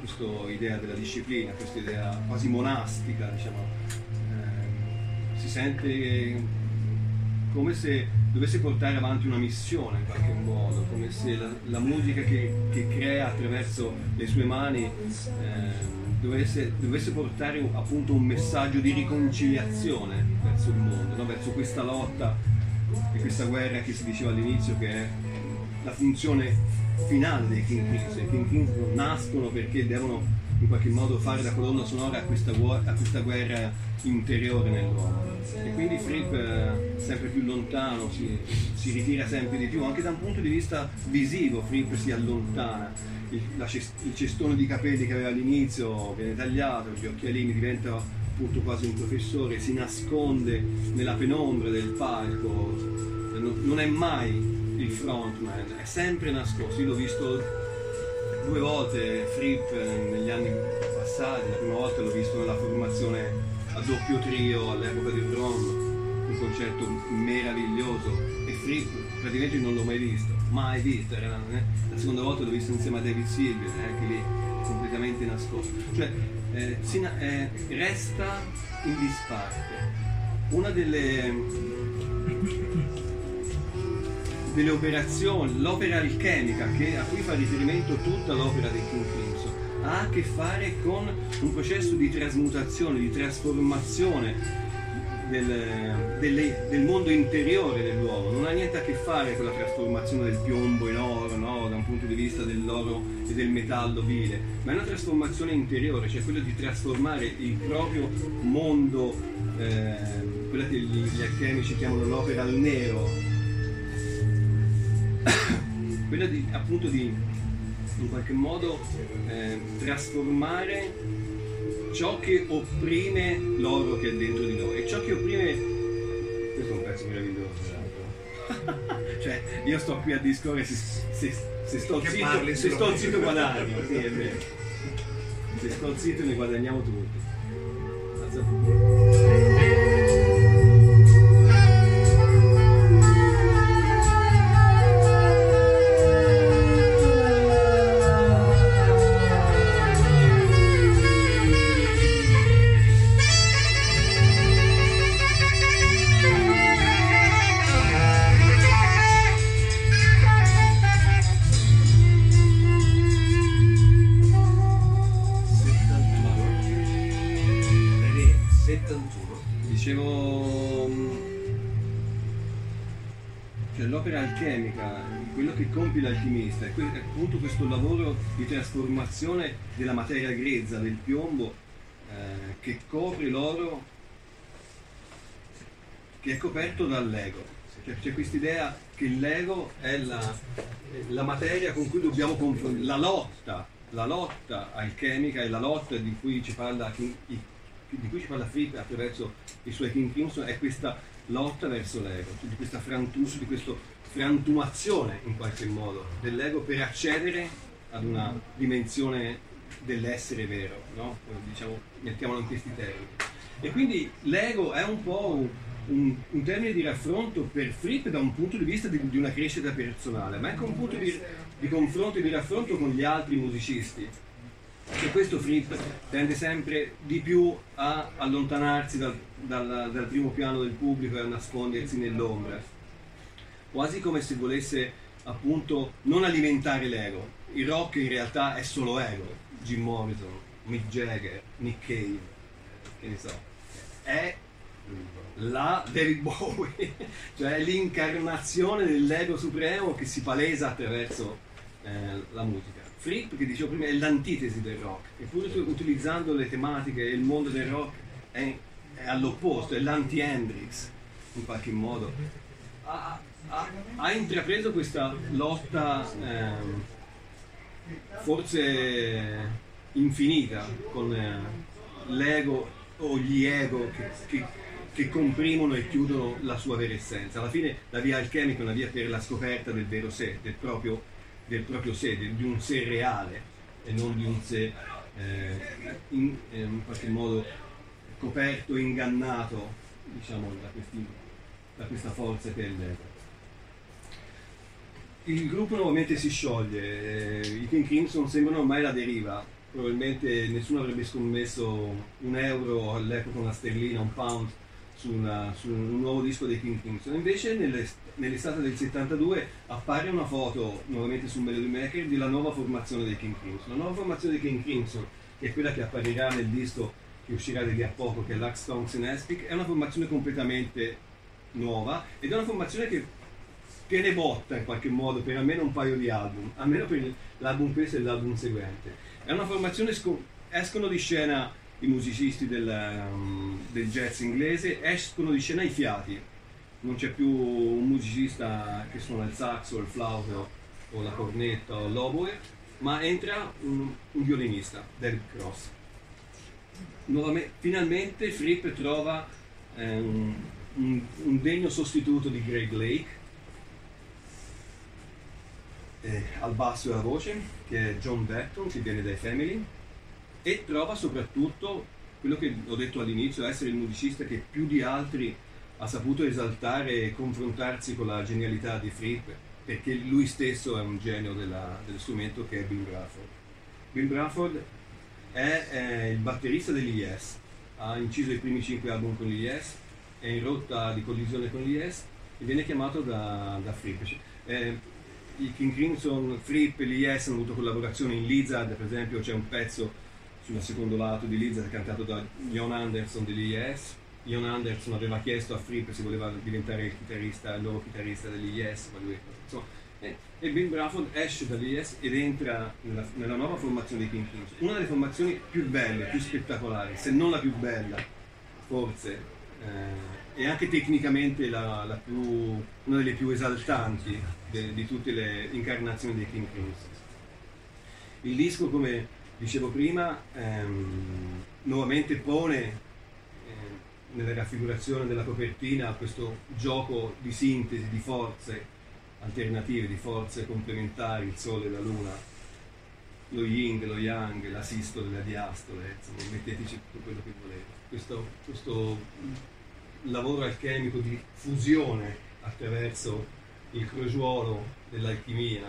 questa idea della disciplina, questa idea quasi monastica, diciamo, si sente come se dovesse portare avanti una missione in qualche modo, come se la musica che crea attraverso le sue mani dovesse portare appunto un messaggio di riconciliazione verso il mondo, no? Verso questa lotta e questa guerra che si diceva all'inizio, che è la funzione finale dei King Crimson. I King Crimson nascono perché devono in qualche modo fare da colonna sonora a questa guerra interiore nell'uomo, e quindi Fripp sempre più lontano si ritira sempre di più, anche da un punto di vista visivo Fripp si allontana, il cestone di capelli che aveva all'inizio viene tagliato, gli occhialini, diventa quasi un professore, si nasconde nella penombra del palco, non è mai il frontman, è sempre nascosto. Io l'ho visto 2 volte Fripp negli anni passati. La prima volta l'ho visto nella formazione a doppio trio all'epoca di Rom, un concerto meraviglioso, e Fripp praticamente non l'ho mai visto, la seconda volta l'ho visto insieme a David Sylvian, anche lì completamente nascosto, cioè resta in disparte. Una delle operazioni, l'opera alchemica a cui fa riferimento tutta l'opera di King Crimson, ha a che fare con un processo di trasmutazione, di trasformazione del mondo interiore dell'uomo. Non ha niente a che fare con la trasformazione del piombo in oro, no? Da un punto di vista dell'oro e del metallo vile, ma è una trasformazione interiore, cioè quello di trasformare il proprio mondo, quella che gli alchemici chiamano l'opera al nero, quella di, appunto, di in qualche modo trasformare ciò che opprime l'oro che è dentro di noi, e ciò che opprime, questo è un pezzo meraviglioso. Cioè io sto qui a discorrere, se sto zitto, se sto zitto guadagno, sì, è vero. Se sto zitto ne guadagniamo tutti. L'alchimista è appunto questo lavoro di trasformazione della materia grezza, del piombo che copre l'oro, che è coperto dall'ego. C'è quest'idea che l'ego è la materia con cui dobbiamo confrontare la lotta alchemica, e la lotta di cui ci parla Fripp attraverso i suoi King Crimson è questa lotta verso l'ego, di questa frantuso, di questo frantumazione in qualche modo dell'ego per accedere ad una dimensione dell'essere vero, no? Diciamo, mettiamolo in questi termini. E quindi l'ego è un po' un termine di raffronto per Fripp da un punto di vista di una crescita personale, ma anche un punto di confronto e di raffronto con gli altri musicisti. E questo Fripp tende sempre di più a allontanarsi dal primo piano del pubblico e a nascondersi nell'ombra, quasi come se volesse appunto non alimentare l'ego. Il rock in realtà è solo ego. Jim Morrison, Mick Jagger, Nick Cave, che ne so, è la David Bowie, cioè l'incarnazione dell'ego supremo che si palesa attraverso la musica. Fripp, che dicevo prima, è l'antitesi del rock, eppure utilizzando le tematiche e il mondo del rock è all'opposto, è l'anti-Hendrix in qualche modo. ha intrapreso questa lotta forse infinita con l'ego o gli ego che comprimono e chiudono la sua vera essenza. Alla fine la via alchemica è una via per la scoperta del vero sé, del proprio sé, di un sé reale e non di un sé in qualche modo coperto, ingannato, diciamo, da questa forza che è l'ego. Il gruppo nuovamente si scioglie, i King Crimson sembrano ormai la deriva, probabilmente nessuno avrebbe scommesso €1 all'epoca, una sterlina, un pound su un nuovo disco dei King Crimson. Invece nell'estate del 72 appare una foto nuovamente su Melody Maker della nuova formazione dei King Crimson. La nuova formazione dei King Crimson, che è quella che apparirà nel disco che uscirà di lì a poco, che è l'Axe Thompson Aspic, è una formazione completamente nuova ed è una formazione che ne botta in qualche modo per almeno un paio di album, almeno per l'album questo e l'album seguente. È una formazione, escono di scena i musicisti del jazz inglese, escono di scena i fiati, non c'è più un musicista che suona il sax o il flauto o la cornetta o l'oboe, ma entra un violinista, David Cross. Finalmente Fripp trova un degno sostituto di Greg Lake, al basso e alla voce, che è John Wetton, che viene dai Family, e trova soprattutto quello che ho detto all'inizio, essere il musicista che più di altri ha saputo esaltare e confrontarsi con la genialità di Fripp, perché lui stesso è un genio dello strumento, che è Bill Bruford. Bill Bruford è il batterista degli Yes, ha inciso i primi 5 album con gli Yes, è in rotta di collisione con gli Yes e viene chiamato da Fripp. I King Crimson, Fripp e gli Yes hanno avuto collaborazioni in Lizard, per esempio c'è un pezzo sul secondo lato di Lizard cantato da Ian Anderson degli Yes. Ian Anderson aveva chiesto a Fripp se voleva diventare il nuovo chitarrista degli Yes, ma lui, insomma, e Bill Bruford esce dagli Yes ed entra nella nuova formazione dei King Crimson, una delle formazioni più belle, più spettacolari, se non la più bella forse, e anche tecnicamente una delle più esaltanti di tutte le incarnazioni dei King Crimson. Il disco, come dicevo prima, nuovamente pone nella raffigurazione della copertina questo gioco di sintesi di forze alternative, di forze complementari, il sole e la luna, lo yin, lo yang, la sistole, la diastole, insomma, metteteci tutto quello che volete. Questo lavoro alchemico di fusione attraverso il crogiolo dell'alchimia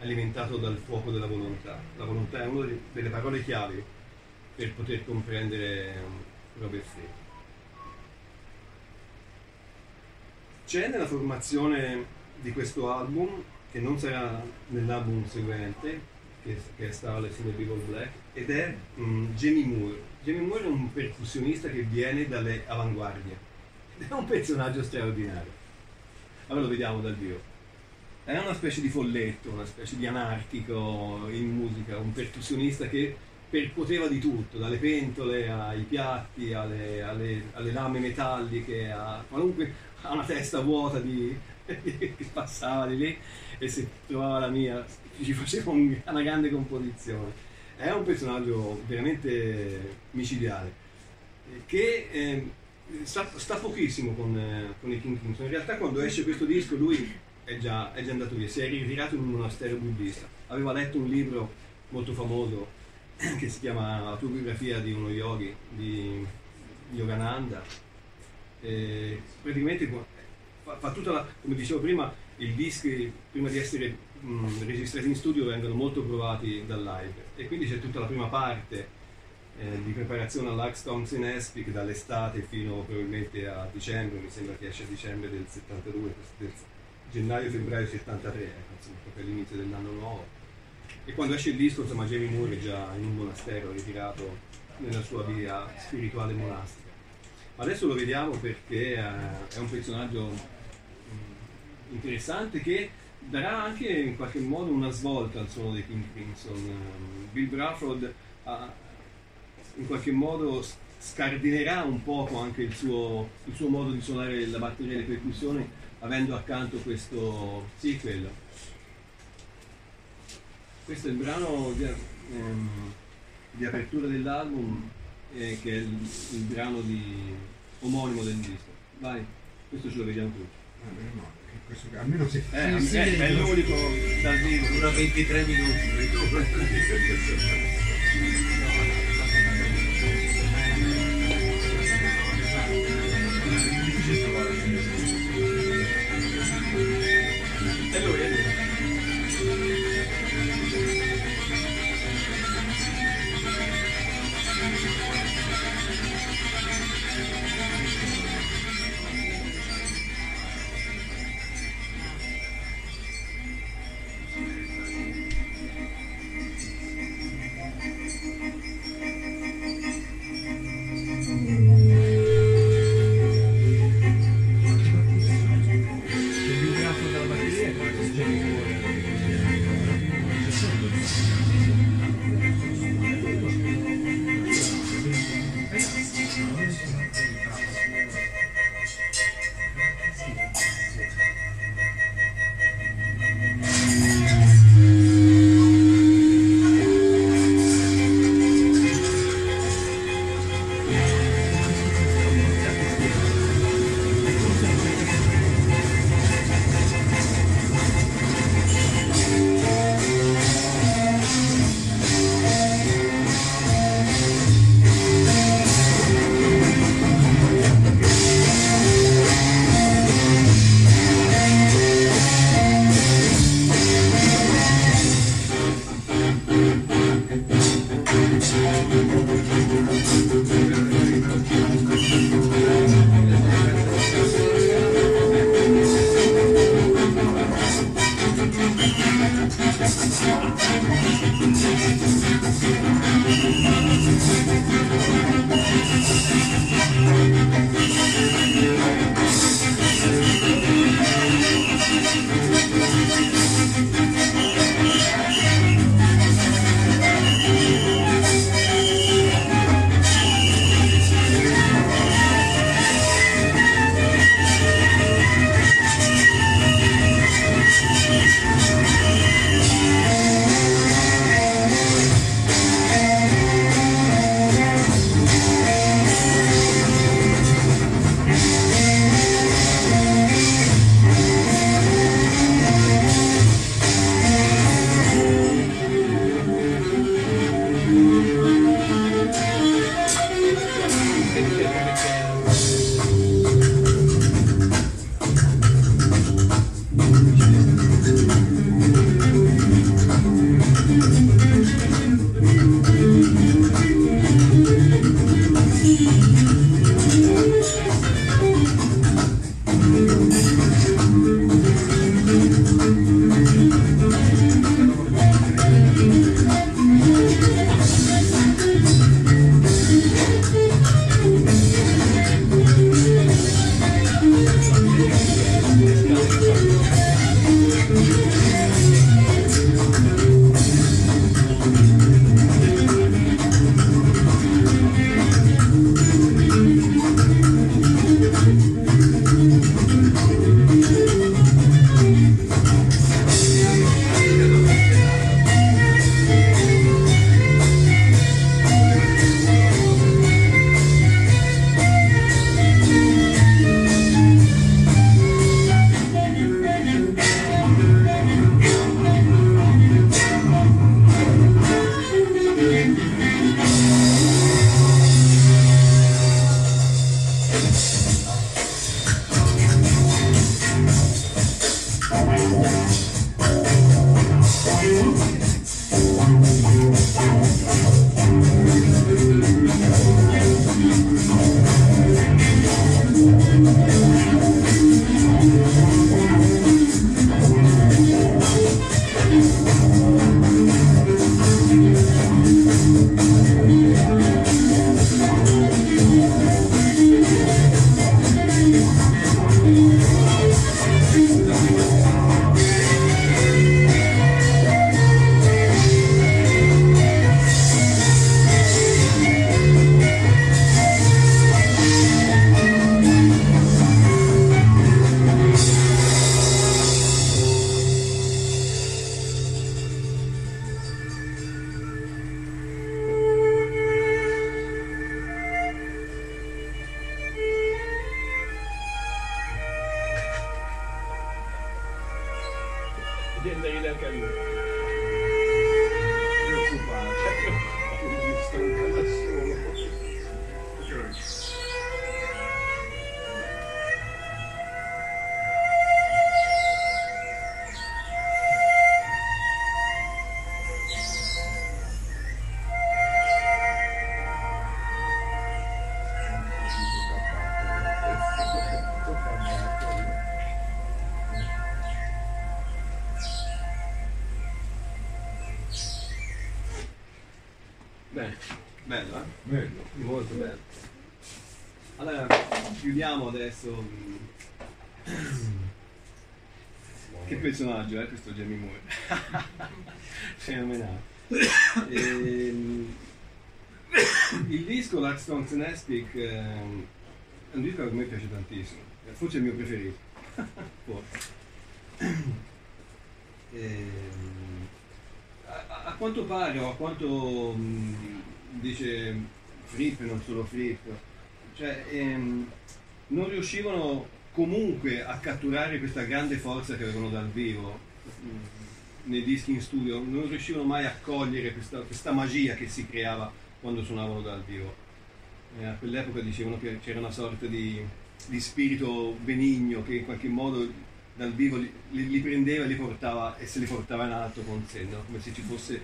alimentato dal fuoco della volontà. La volontà è una delle parole chiave per poter comprendere Robert Fripp. C'è nella formazione di questo album, che non sarà nell'album seguente, che è Starless in the Big Old Black, ed è Jamie Muir. Jamie Muir è un percussionista che viene dalle avanguardie ed è un personaggio straordinario. Allora lo vediamo dal vivo. È una specie di folletto, una specie di anarchico in musica, un percussionista che percuoteva di tutto, dalle pentole ai piatti, alle lame metalliche, a una testa vuota che passava di lì, e se trovava la mia ci faceva una grande composizione. È un personaggio veramente micidiale che sta pochissimo con i King Crimson. In realtà quando esce questo disco lui è già andato via, si è ritirato in un monastero buddista, aveva letto un libro molto famoso che si chiama Autobiografia di uno yogi di Yogananda, e praticamente fa tutta come dicevo prima, i dischi prima di essere registrati in studio vengono molto provati dal live, e quindi c'è tutta la prima parte di preparazione all'Axe Thompson Aspic dall'estate fino probabilmente a dicembre, mi sembra che esce a dicembre del 72, del gennaio-febbraio 73, insomma, per l'inizio dell'anno nuovo. E quando esce il disco, insomma, Jamie Muir è già in un monastero, ritirato nella sua via spirituale monastica. Adesso lo vediamo perché è un personaggio interessante che darà anche in qualche modo una svolta al suono dei King Crimson. Bill Bruford in qualche modo scardinerà un poco anche il suo modo di suonare la batteria e le percussioni avendo accanto questo... sì, quello. Questo è il brano di apertura dell'album, che è il brano di omonimo del disco. Vai, questo ce lo vediamo tutti. Questo, almeno se è l'unico dal vivo, dura 23 minuti. E lui è lì. Bene, bello, eh? Bello. Molto bello. Allora, chiudiamo adesso. Che personaggio è questo Jamie Muir? Fenomenale. Il disco Larkstone's Nespik è un disco che a me piace tantissimo, forse è il mio preferito. A quanto pare, o a quanto dice Fripp, non solo Fripp, cioè non riuscivano comunque a catturare questa grande forza che avevano dal vivo nei dischi in studio, non riuscivano mai a cogliere questa magia che si creava quando suonavano dal vivo. A quell'epoca dicevano che c'era una sorta di spirito benigno che in qualche modo dal vivo li prendeva e li portava, e se li portava in alto con sé, no? Come se ci fosse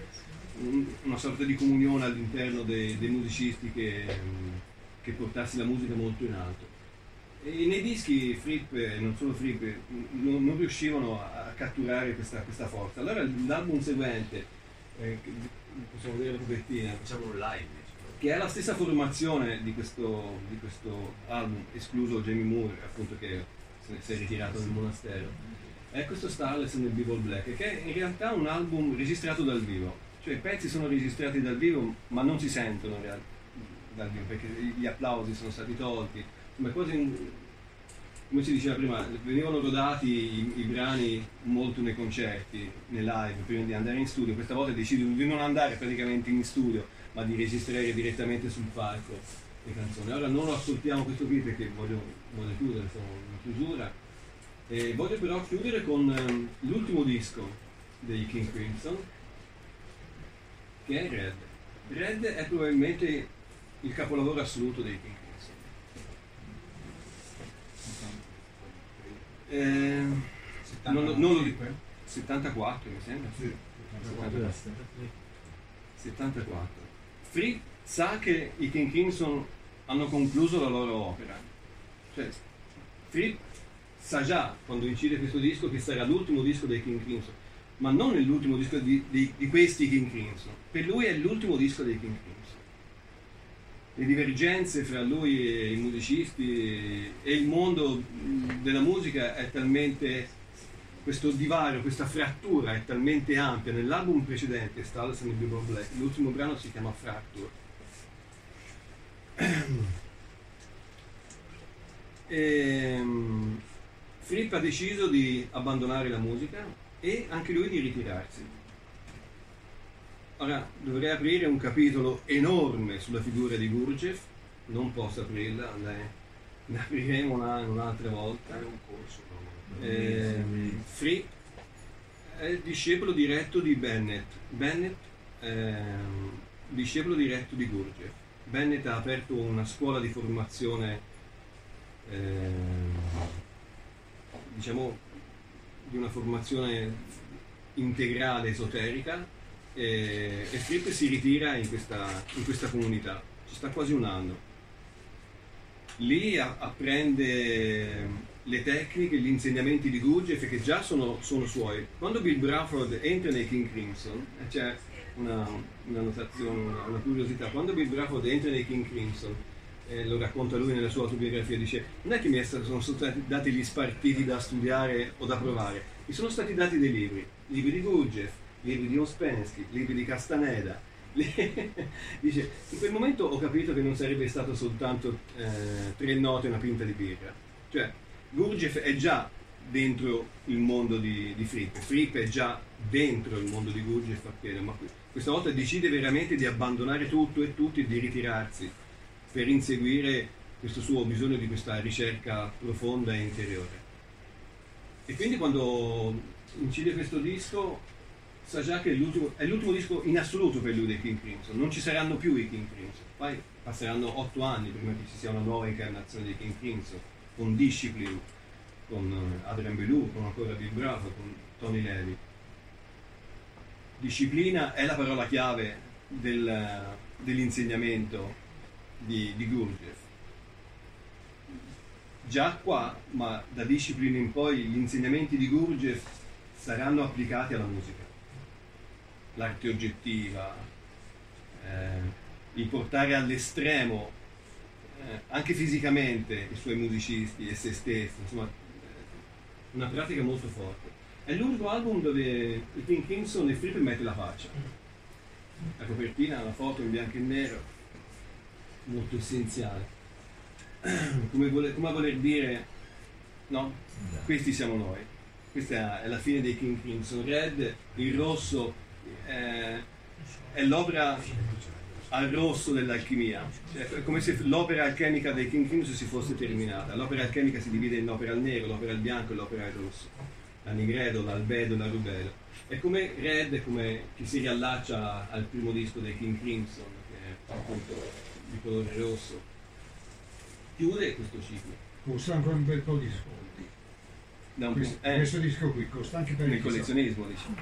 una sorta di comunione all'interno dei musicisti che portassi la musica molto in alto. E nei dischi Fripp, non solo Fripp, non riuscivano a catturare questa forza. Allora l'album seguente, possiamo vedere la copertina, facciamo un live, che è la stessa formazione di questo album, escluso Jamie Muir, appunto, che si è ritirato dal monastero, è questo Starless nel Beagle Black, che è in realtà un album registrato dal vivo, cioè i pezzi sono registrati dal vivo ma non si sentono dal vivo perché gli applausi sono stati tolti, ma quasi, come si diceva prima, venivano rodati i brani molto nei concerti, nei live, prima di andare in studio. Questa volta decidono di non andare praticamente in studio ma di registrare direttamente sul palco le canzoni. Allora non lo ascoltiamo questo qui perché voglio chiudere, sono in chiusura, e voglio però chiudere con l'ultimo disco dei King Crimson, che è Red. Red è probabilmente il capolavoro assoluto dei King Crimson. Non lo dico, 74 mi sembra, sì, 74. Fripp sa che i King Crimson hanno concluso la loro opera, cioè Fripp sa già quando incide questo disco che sarà l'ultimo disco dei King Crimson, ma non è l'ultimo disco di questi King Crimson. Per lui è l'ultimo disco dei King Crimson. Le divergenze fra lui e i musicisti e il mondo della musica è talmente, questo divario, questa frattura è talmente ampia. Nell'album precedente, Starless and the Beagle Black, l'ultimo brano si chiama Fracture. Fripp ha deciso di abbandonare la musica e anche lui di ritirarsi. Ora dovrei aprire un capitolo enorme sulla figura di Gurdjieff, non posso aprirla, ne apriremo un'altra volta. È un corso, no? Fripp è il discepolo diretto di Bennett. Bennett è discepolo diretto di Gurdjieff. Bennett ha aperto una scuola di formazione, diciamo, di una formazione integrale esoterica, e Fripp si ritira in questa comunità. Ci sta quasi un anno. Lì apprende le tecniche, gli insegnamenti di Gurdjieff, che già sono suoi. Quando Bill Bruford entra nei King Crimson, c'è una notazione, una curiosità, quando Bill Bruford entra nei King Crimson, lo racconta lui nella sua autobiografia, dice: non è che sono stati dati gli spartiti da studiare o da provare, mi sono stati dati dei libri di Gurdjieff, libri di Ouspensky, libri di Castaneda. Dice, in quel momento ho capito che non sarebbe stato soltanto tre note e una pinta di birra, cioè Gurdjieff è già dentro il mondo di Fripp, Fripp è già dentro il mondo di Gurdjieff appena, ma questa volta decide veramente di abbandonare tutto e tutti e di ritirarsi per inseguire questo suo bisogno di questa ricerca profonda e interiore. E quindi quando incide questo disco sa già che è l'ultimo disco in assoluto per lui dei King Crimson, non ci saranno più i King Crimson, poi passeranno 8 anni prima che ci sia una nuova incarnazione dei King Crimson, con Discipline, con Adrian Belew, con ancora Bill Bruford, con Tony Levy. Disciplina è la parola chiave dell'insegnamento di Gurdjieff. Già qua, ma da Discipline in poi, gli insegnamenti di Gurdjieff saranno applicati alla musica. L'arte oggettiva, di portare all'estremo, anche fisicamente, i suoi musicisti e se stesso, insomma, una pratica molto forte. È l'unico album dove il King Crimson e Fripp mette la faccia. La copertina, la foto in bianco e nero, molto essenziale. Come a voler dire, no, questi siamo noi. Questa è la fine dei King Crimson. Red, il rosso, è l'opera al rosso dell'alchimia, cioè, è come se l'opera alchemica dei King Crimson si fosse terminata. L'opera alchemica si divide in opera al nero, l'opera al bianco e l'opera al rosso, la nigredo, l'albedo, la rubelo. È come Red, è come che si riallaccia al primo disco dei King Crimson, che è appunto di colore rosso, chiude questo ciclo. Costa ancora un bel po' di soldi. No, questo disco qui costa anche per il collezionismo, diciamo.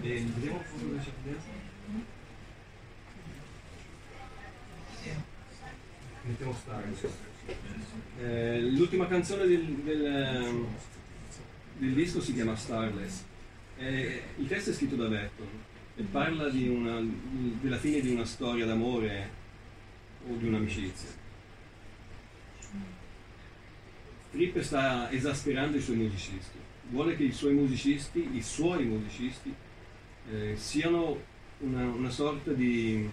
Vediamo un po'. L'ultima canzone del disco si chiama Starless. Il testo è scritto da Wetton e parla della fine di una storia d'amore o di un'amicizia. Fripp sta esasperando i suoi musicisti, vuole che i suoi musicisti siano una sorta di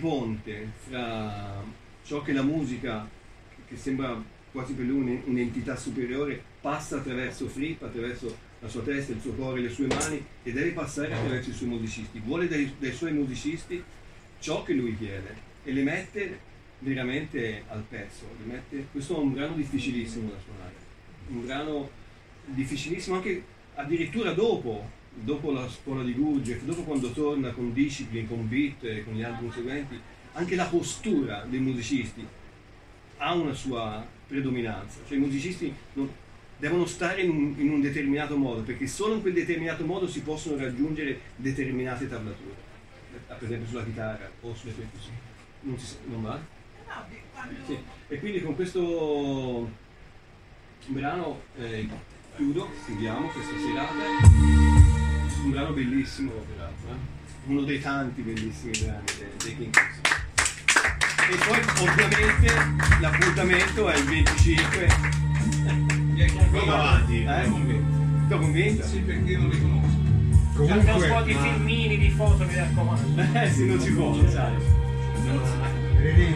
ponte fra ciò che la musica, che sembra quasi per lui un'entità superiore, passa attraverso Fripp, attraverso la sua testa, il suo cuore, le sue mani, e deve passare attraverso i suoi musicisti. Vuole dai suoi musicisti ciò che lui chiede e le mette veramente al pezzo. Questo è un brano difficilissimo da suonare, un brano difficilissimo anche addirittura dopo la scuola di Gurdjieff, dopo quando torna con Discipline, con Beat e con gli album seguenti. Anche la postura dei musicisti ha una sua predominanza, cioè i musicisti devono stare in un determinato modo, perché solo in quel determinato modo si possono raggiungere determinate tablature, per esempio sulla chitarra o sulle percussioni. Non va? Sì. E quindi con questo brano chiudiamo questa serata. Un brano bellissimo, peraltro, uno dei tanti bellissimi brani dei King Crimson. E poi ovviamente l'appuntamento è il 25. Andiamo avanti. T'ho convinto? Sì, perché io non li conosco. Comunque, un po' di filmini, di foto, mi raccomando. Sì, non ci vuole, sai.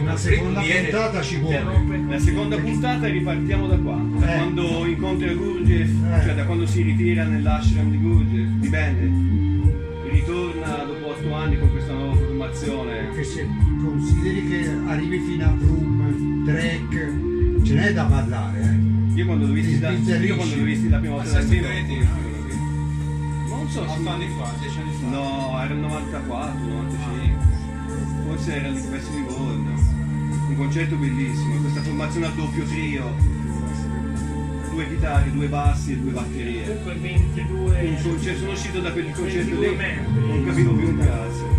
Una seconda puntata ci vuole. La seconda puntata ripartiamo da qua, da quando incontra Gurdjieff, cioè da quando si ritira nell'ashram di Gurdjieff, di Bennett, ritorna dopo 8 anni con questa nuova formazione. Che se consideri che arrivi fino a Broom, Drake, ce n'è da parlare. Io quando lo visti la prima volta dal vivo, non so, 8 anni fa, 10 anni fa. No, era il 94, 95. Forse era il pezzo di Gordon, un concerto bellissimo, questa formazione a doppio trio, 2 chitarre, 2 bassi e 2 batterie. Dunque 22. Sono uscito da quel concerto lì, non capivo più un caso.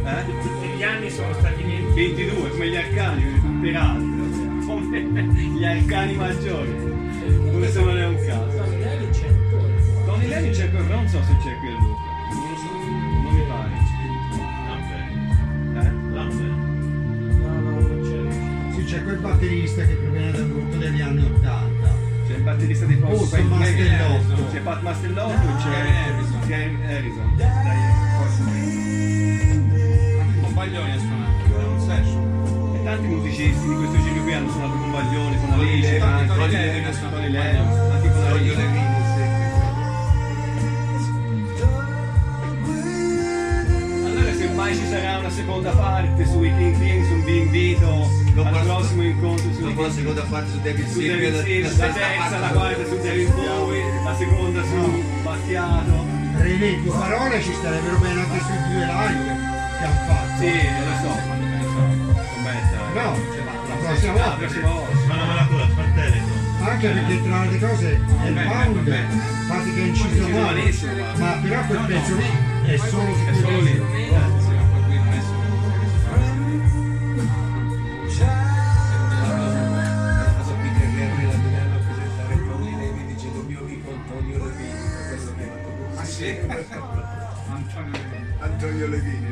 Gli anni sono stati 22, come gli arcani, peraltro, come gli arcani maggiori, come se non è un caso. Tony Levy c'è ancora, non so se c'è qui a Luca. Non mi pare. C'è quel batterista che proviene dal gruppo degli anni 80, c'è il batterista dei Post, c'è Pat Mastellotto, c'è Harrison, anche Compaglioni ha suonato, un session, e tanti musicisti di questo giro qui hanno suonato Compaglioni, con Alice, Tony Lennon, anche con Alice Levine. Mai ci sarà una seconda parte su King Crimson, vi invito al prossimo incontro su la seconda parte su David Bowie, la terza, la quarta su David Bowie, la seconda su Battiato. René, due parole ci starebbero bene anche sui 2 live che hanno fatto. Sì, lo so, no, la prossima volta fanno una cura, fratello. Anche perché tra le cose è il Pound, infatti che è inciso male, ma però quel pezzo lì è solo lì. Antonio Levini.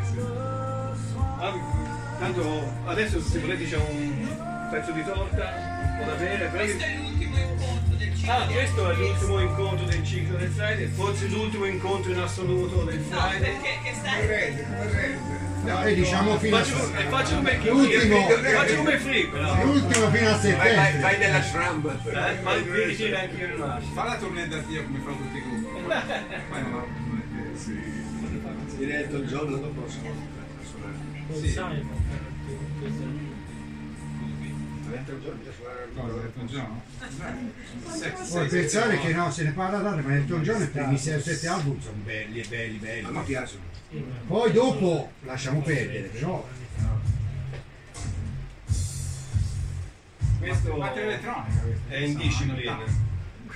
adesso se volete c'è un pezzo di torta o da bere. Questo è l'ultimo incontro del ciclo. Ah, questo è l'ultimo incontro del ciclo del Friday, forse l'ultimo incontro in assoluto del Friday. No, perché stai? Corretto. No, e diciamo fino a l'ultimo fino a settembre. Vai nella Shramb. Ma il 15 era anche io non fa la tournée da zia come fanno tutti i gruppi. Ma no, sì. Diretto il giorno dopo suonare. Elton John? Puoi pensare che no, se ne parla tanto, ma Elton John e per i 6-7 album sono belli e belli. Ma mi piacciono. Poi dopo lasciamo perdere, però. Questo è in Discipline.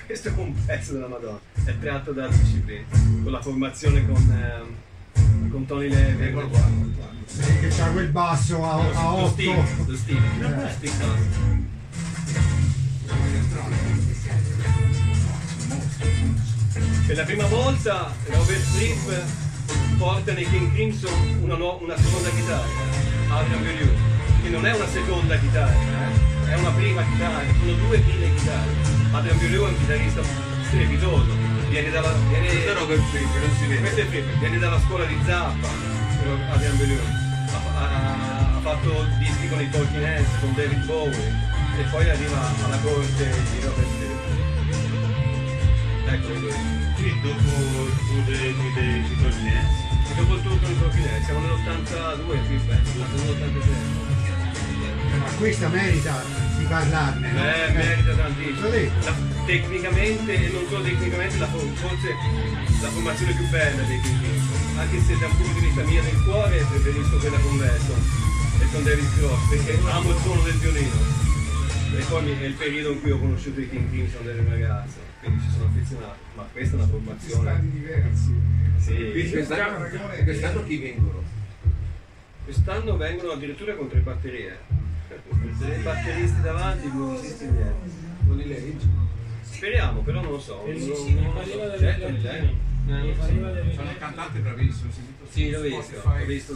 Questo è un pezzo della Madonna. È tratto da Discipline, con la formazione con Tony Levy. Che c'ha quel basso a 8 lo stile per la prima volta Robert Fripp porta nei King Crimson una seconda chitarra, Adrian Belew, che non è una seconda chitarra, è una prima chitarra, sono due prime chitarre. Adrian Belew è un chitarrista strepitoso, viene dalla scuola di Zappa. Adrian Belew ha fatto dischi con i Talking Heads, con David Bowie, e poi arriva alla corte di Robert Fripp. Eccolo qui. Sì, dopo il tour dei Talking Heads. E dopo il tour con i Talking Heads, siamo nell'82 Fripp, nell'83. Ma questa merita di parlarne, no? Merita tantissimo. Tecnicamente, e non solo tecnicamente, forse la formazione più bella dei King. Anche se da un punto di vista mio del cuore preferisco quella con Wetton e con David Cross, perché amo il suono del violino. E poi è il periodo in cui ho conosciuto i King Crimson delle ragazze, quindi ci sono affezionato. Ma questa è una formazione. Sono stati diversi. Sì. Quest'anno chi vengono? Quest'anno vengono addirittura con tre batterie. Tre batteristi davanti, due musicisti dietro. Con i Lane? Speriamo, però non lo so. Sono i cantanti bravissimi, sì, l'ho visto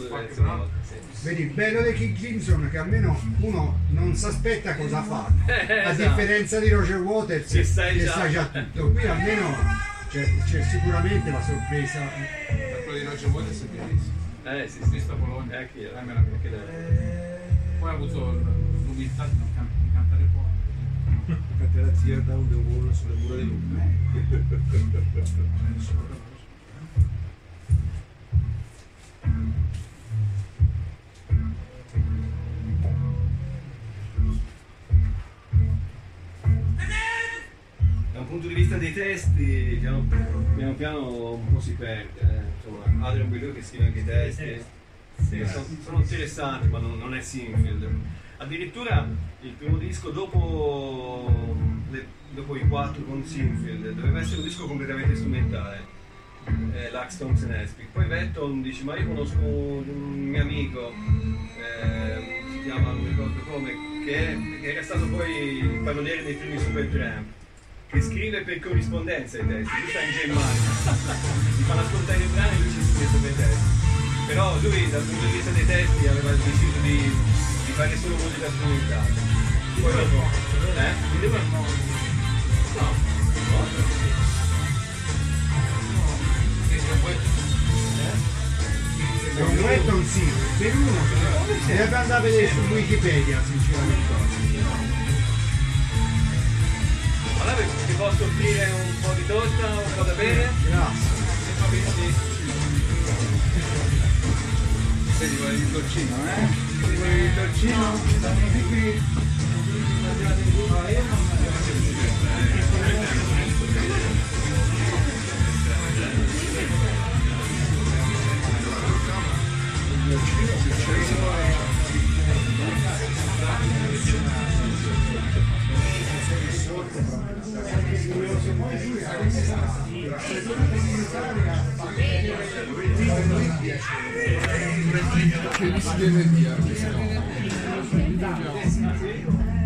vedi, il bello dei King Crimson è che almeno uno non si aspetta cosa fanno, a differenza di Roger Waters che sai già tutto. Qui almeno c'è sicuramente la sorpresa. Quello di Roger Waters è bellissimo, si visto a Bologna anche io, poi ha avuto l'umiltà di non cantare poco, cantare la tear down the wall sulle mura di Lucca. Dal punto di vista dei testi piano piano un po' si perde, insomma, Adrian Belew che scrive anche i testi sono interessanti, ma non è Sinfield. Addirittura il primo disco dopo i 4 con Sinfield doveva essere un disco completamente strumentale, l'Axe Thompson Espik. Poi Wetton dice: ma io conosco un mio amico, si chiama, non ricordo come, che era stato poi il pannoniere dei primi Supertramp, che scrive per corrispondenza i testi, lui sta in Germania, si fanno ascoltare i brani e lui ci scrive sopra i testi. Però lui dal punto di vista dei testi aveva deciso di fare solo musica strumentale. Poi dopo, non è un sì, per uno deve andare a vedere su Wikipedia, sinceramente. Allora ti posso offrire un po' di torta, un po' da bere? Grazie. Vedi, vuoi il torcino, Vuoi il torcino? Stanno di qui. Grazie.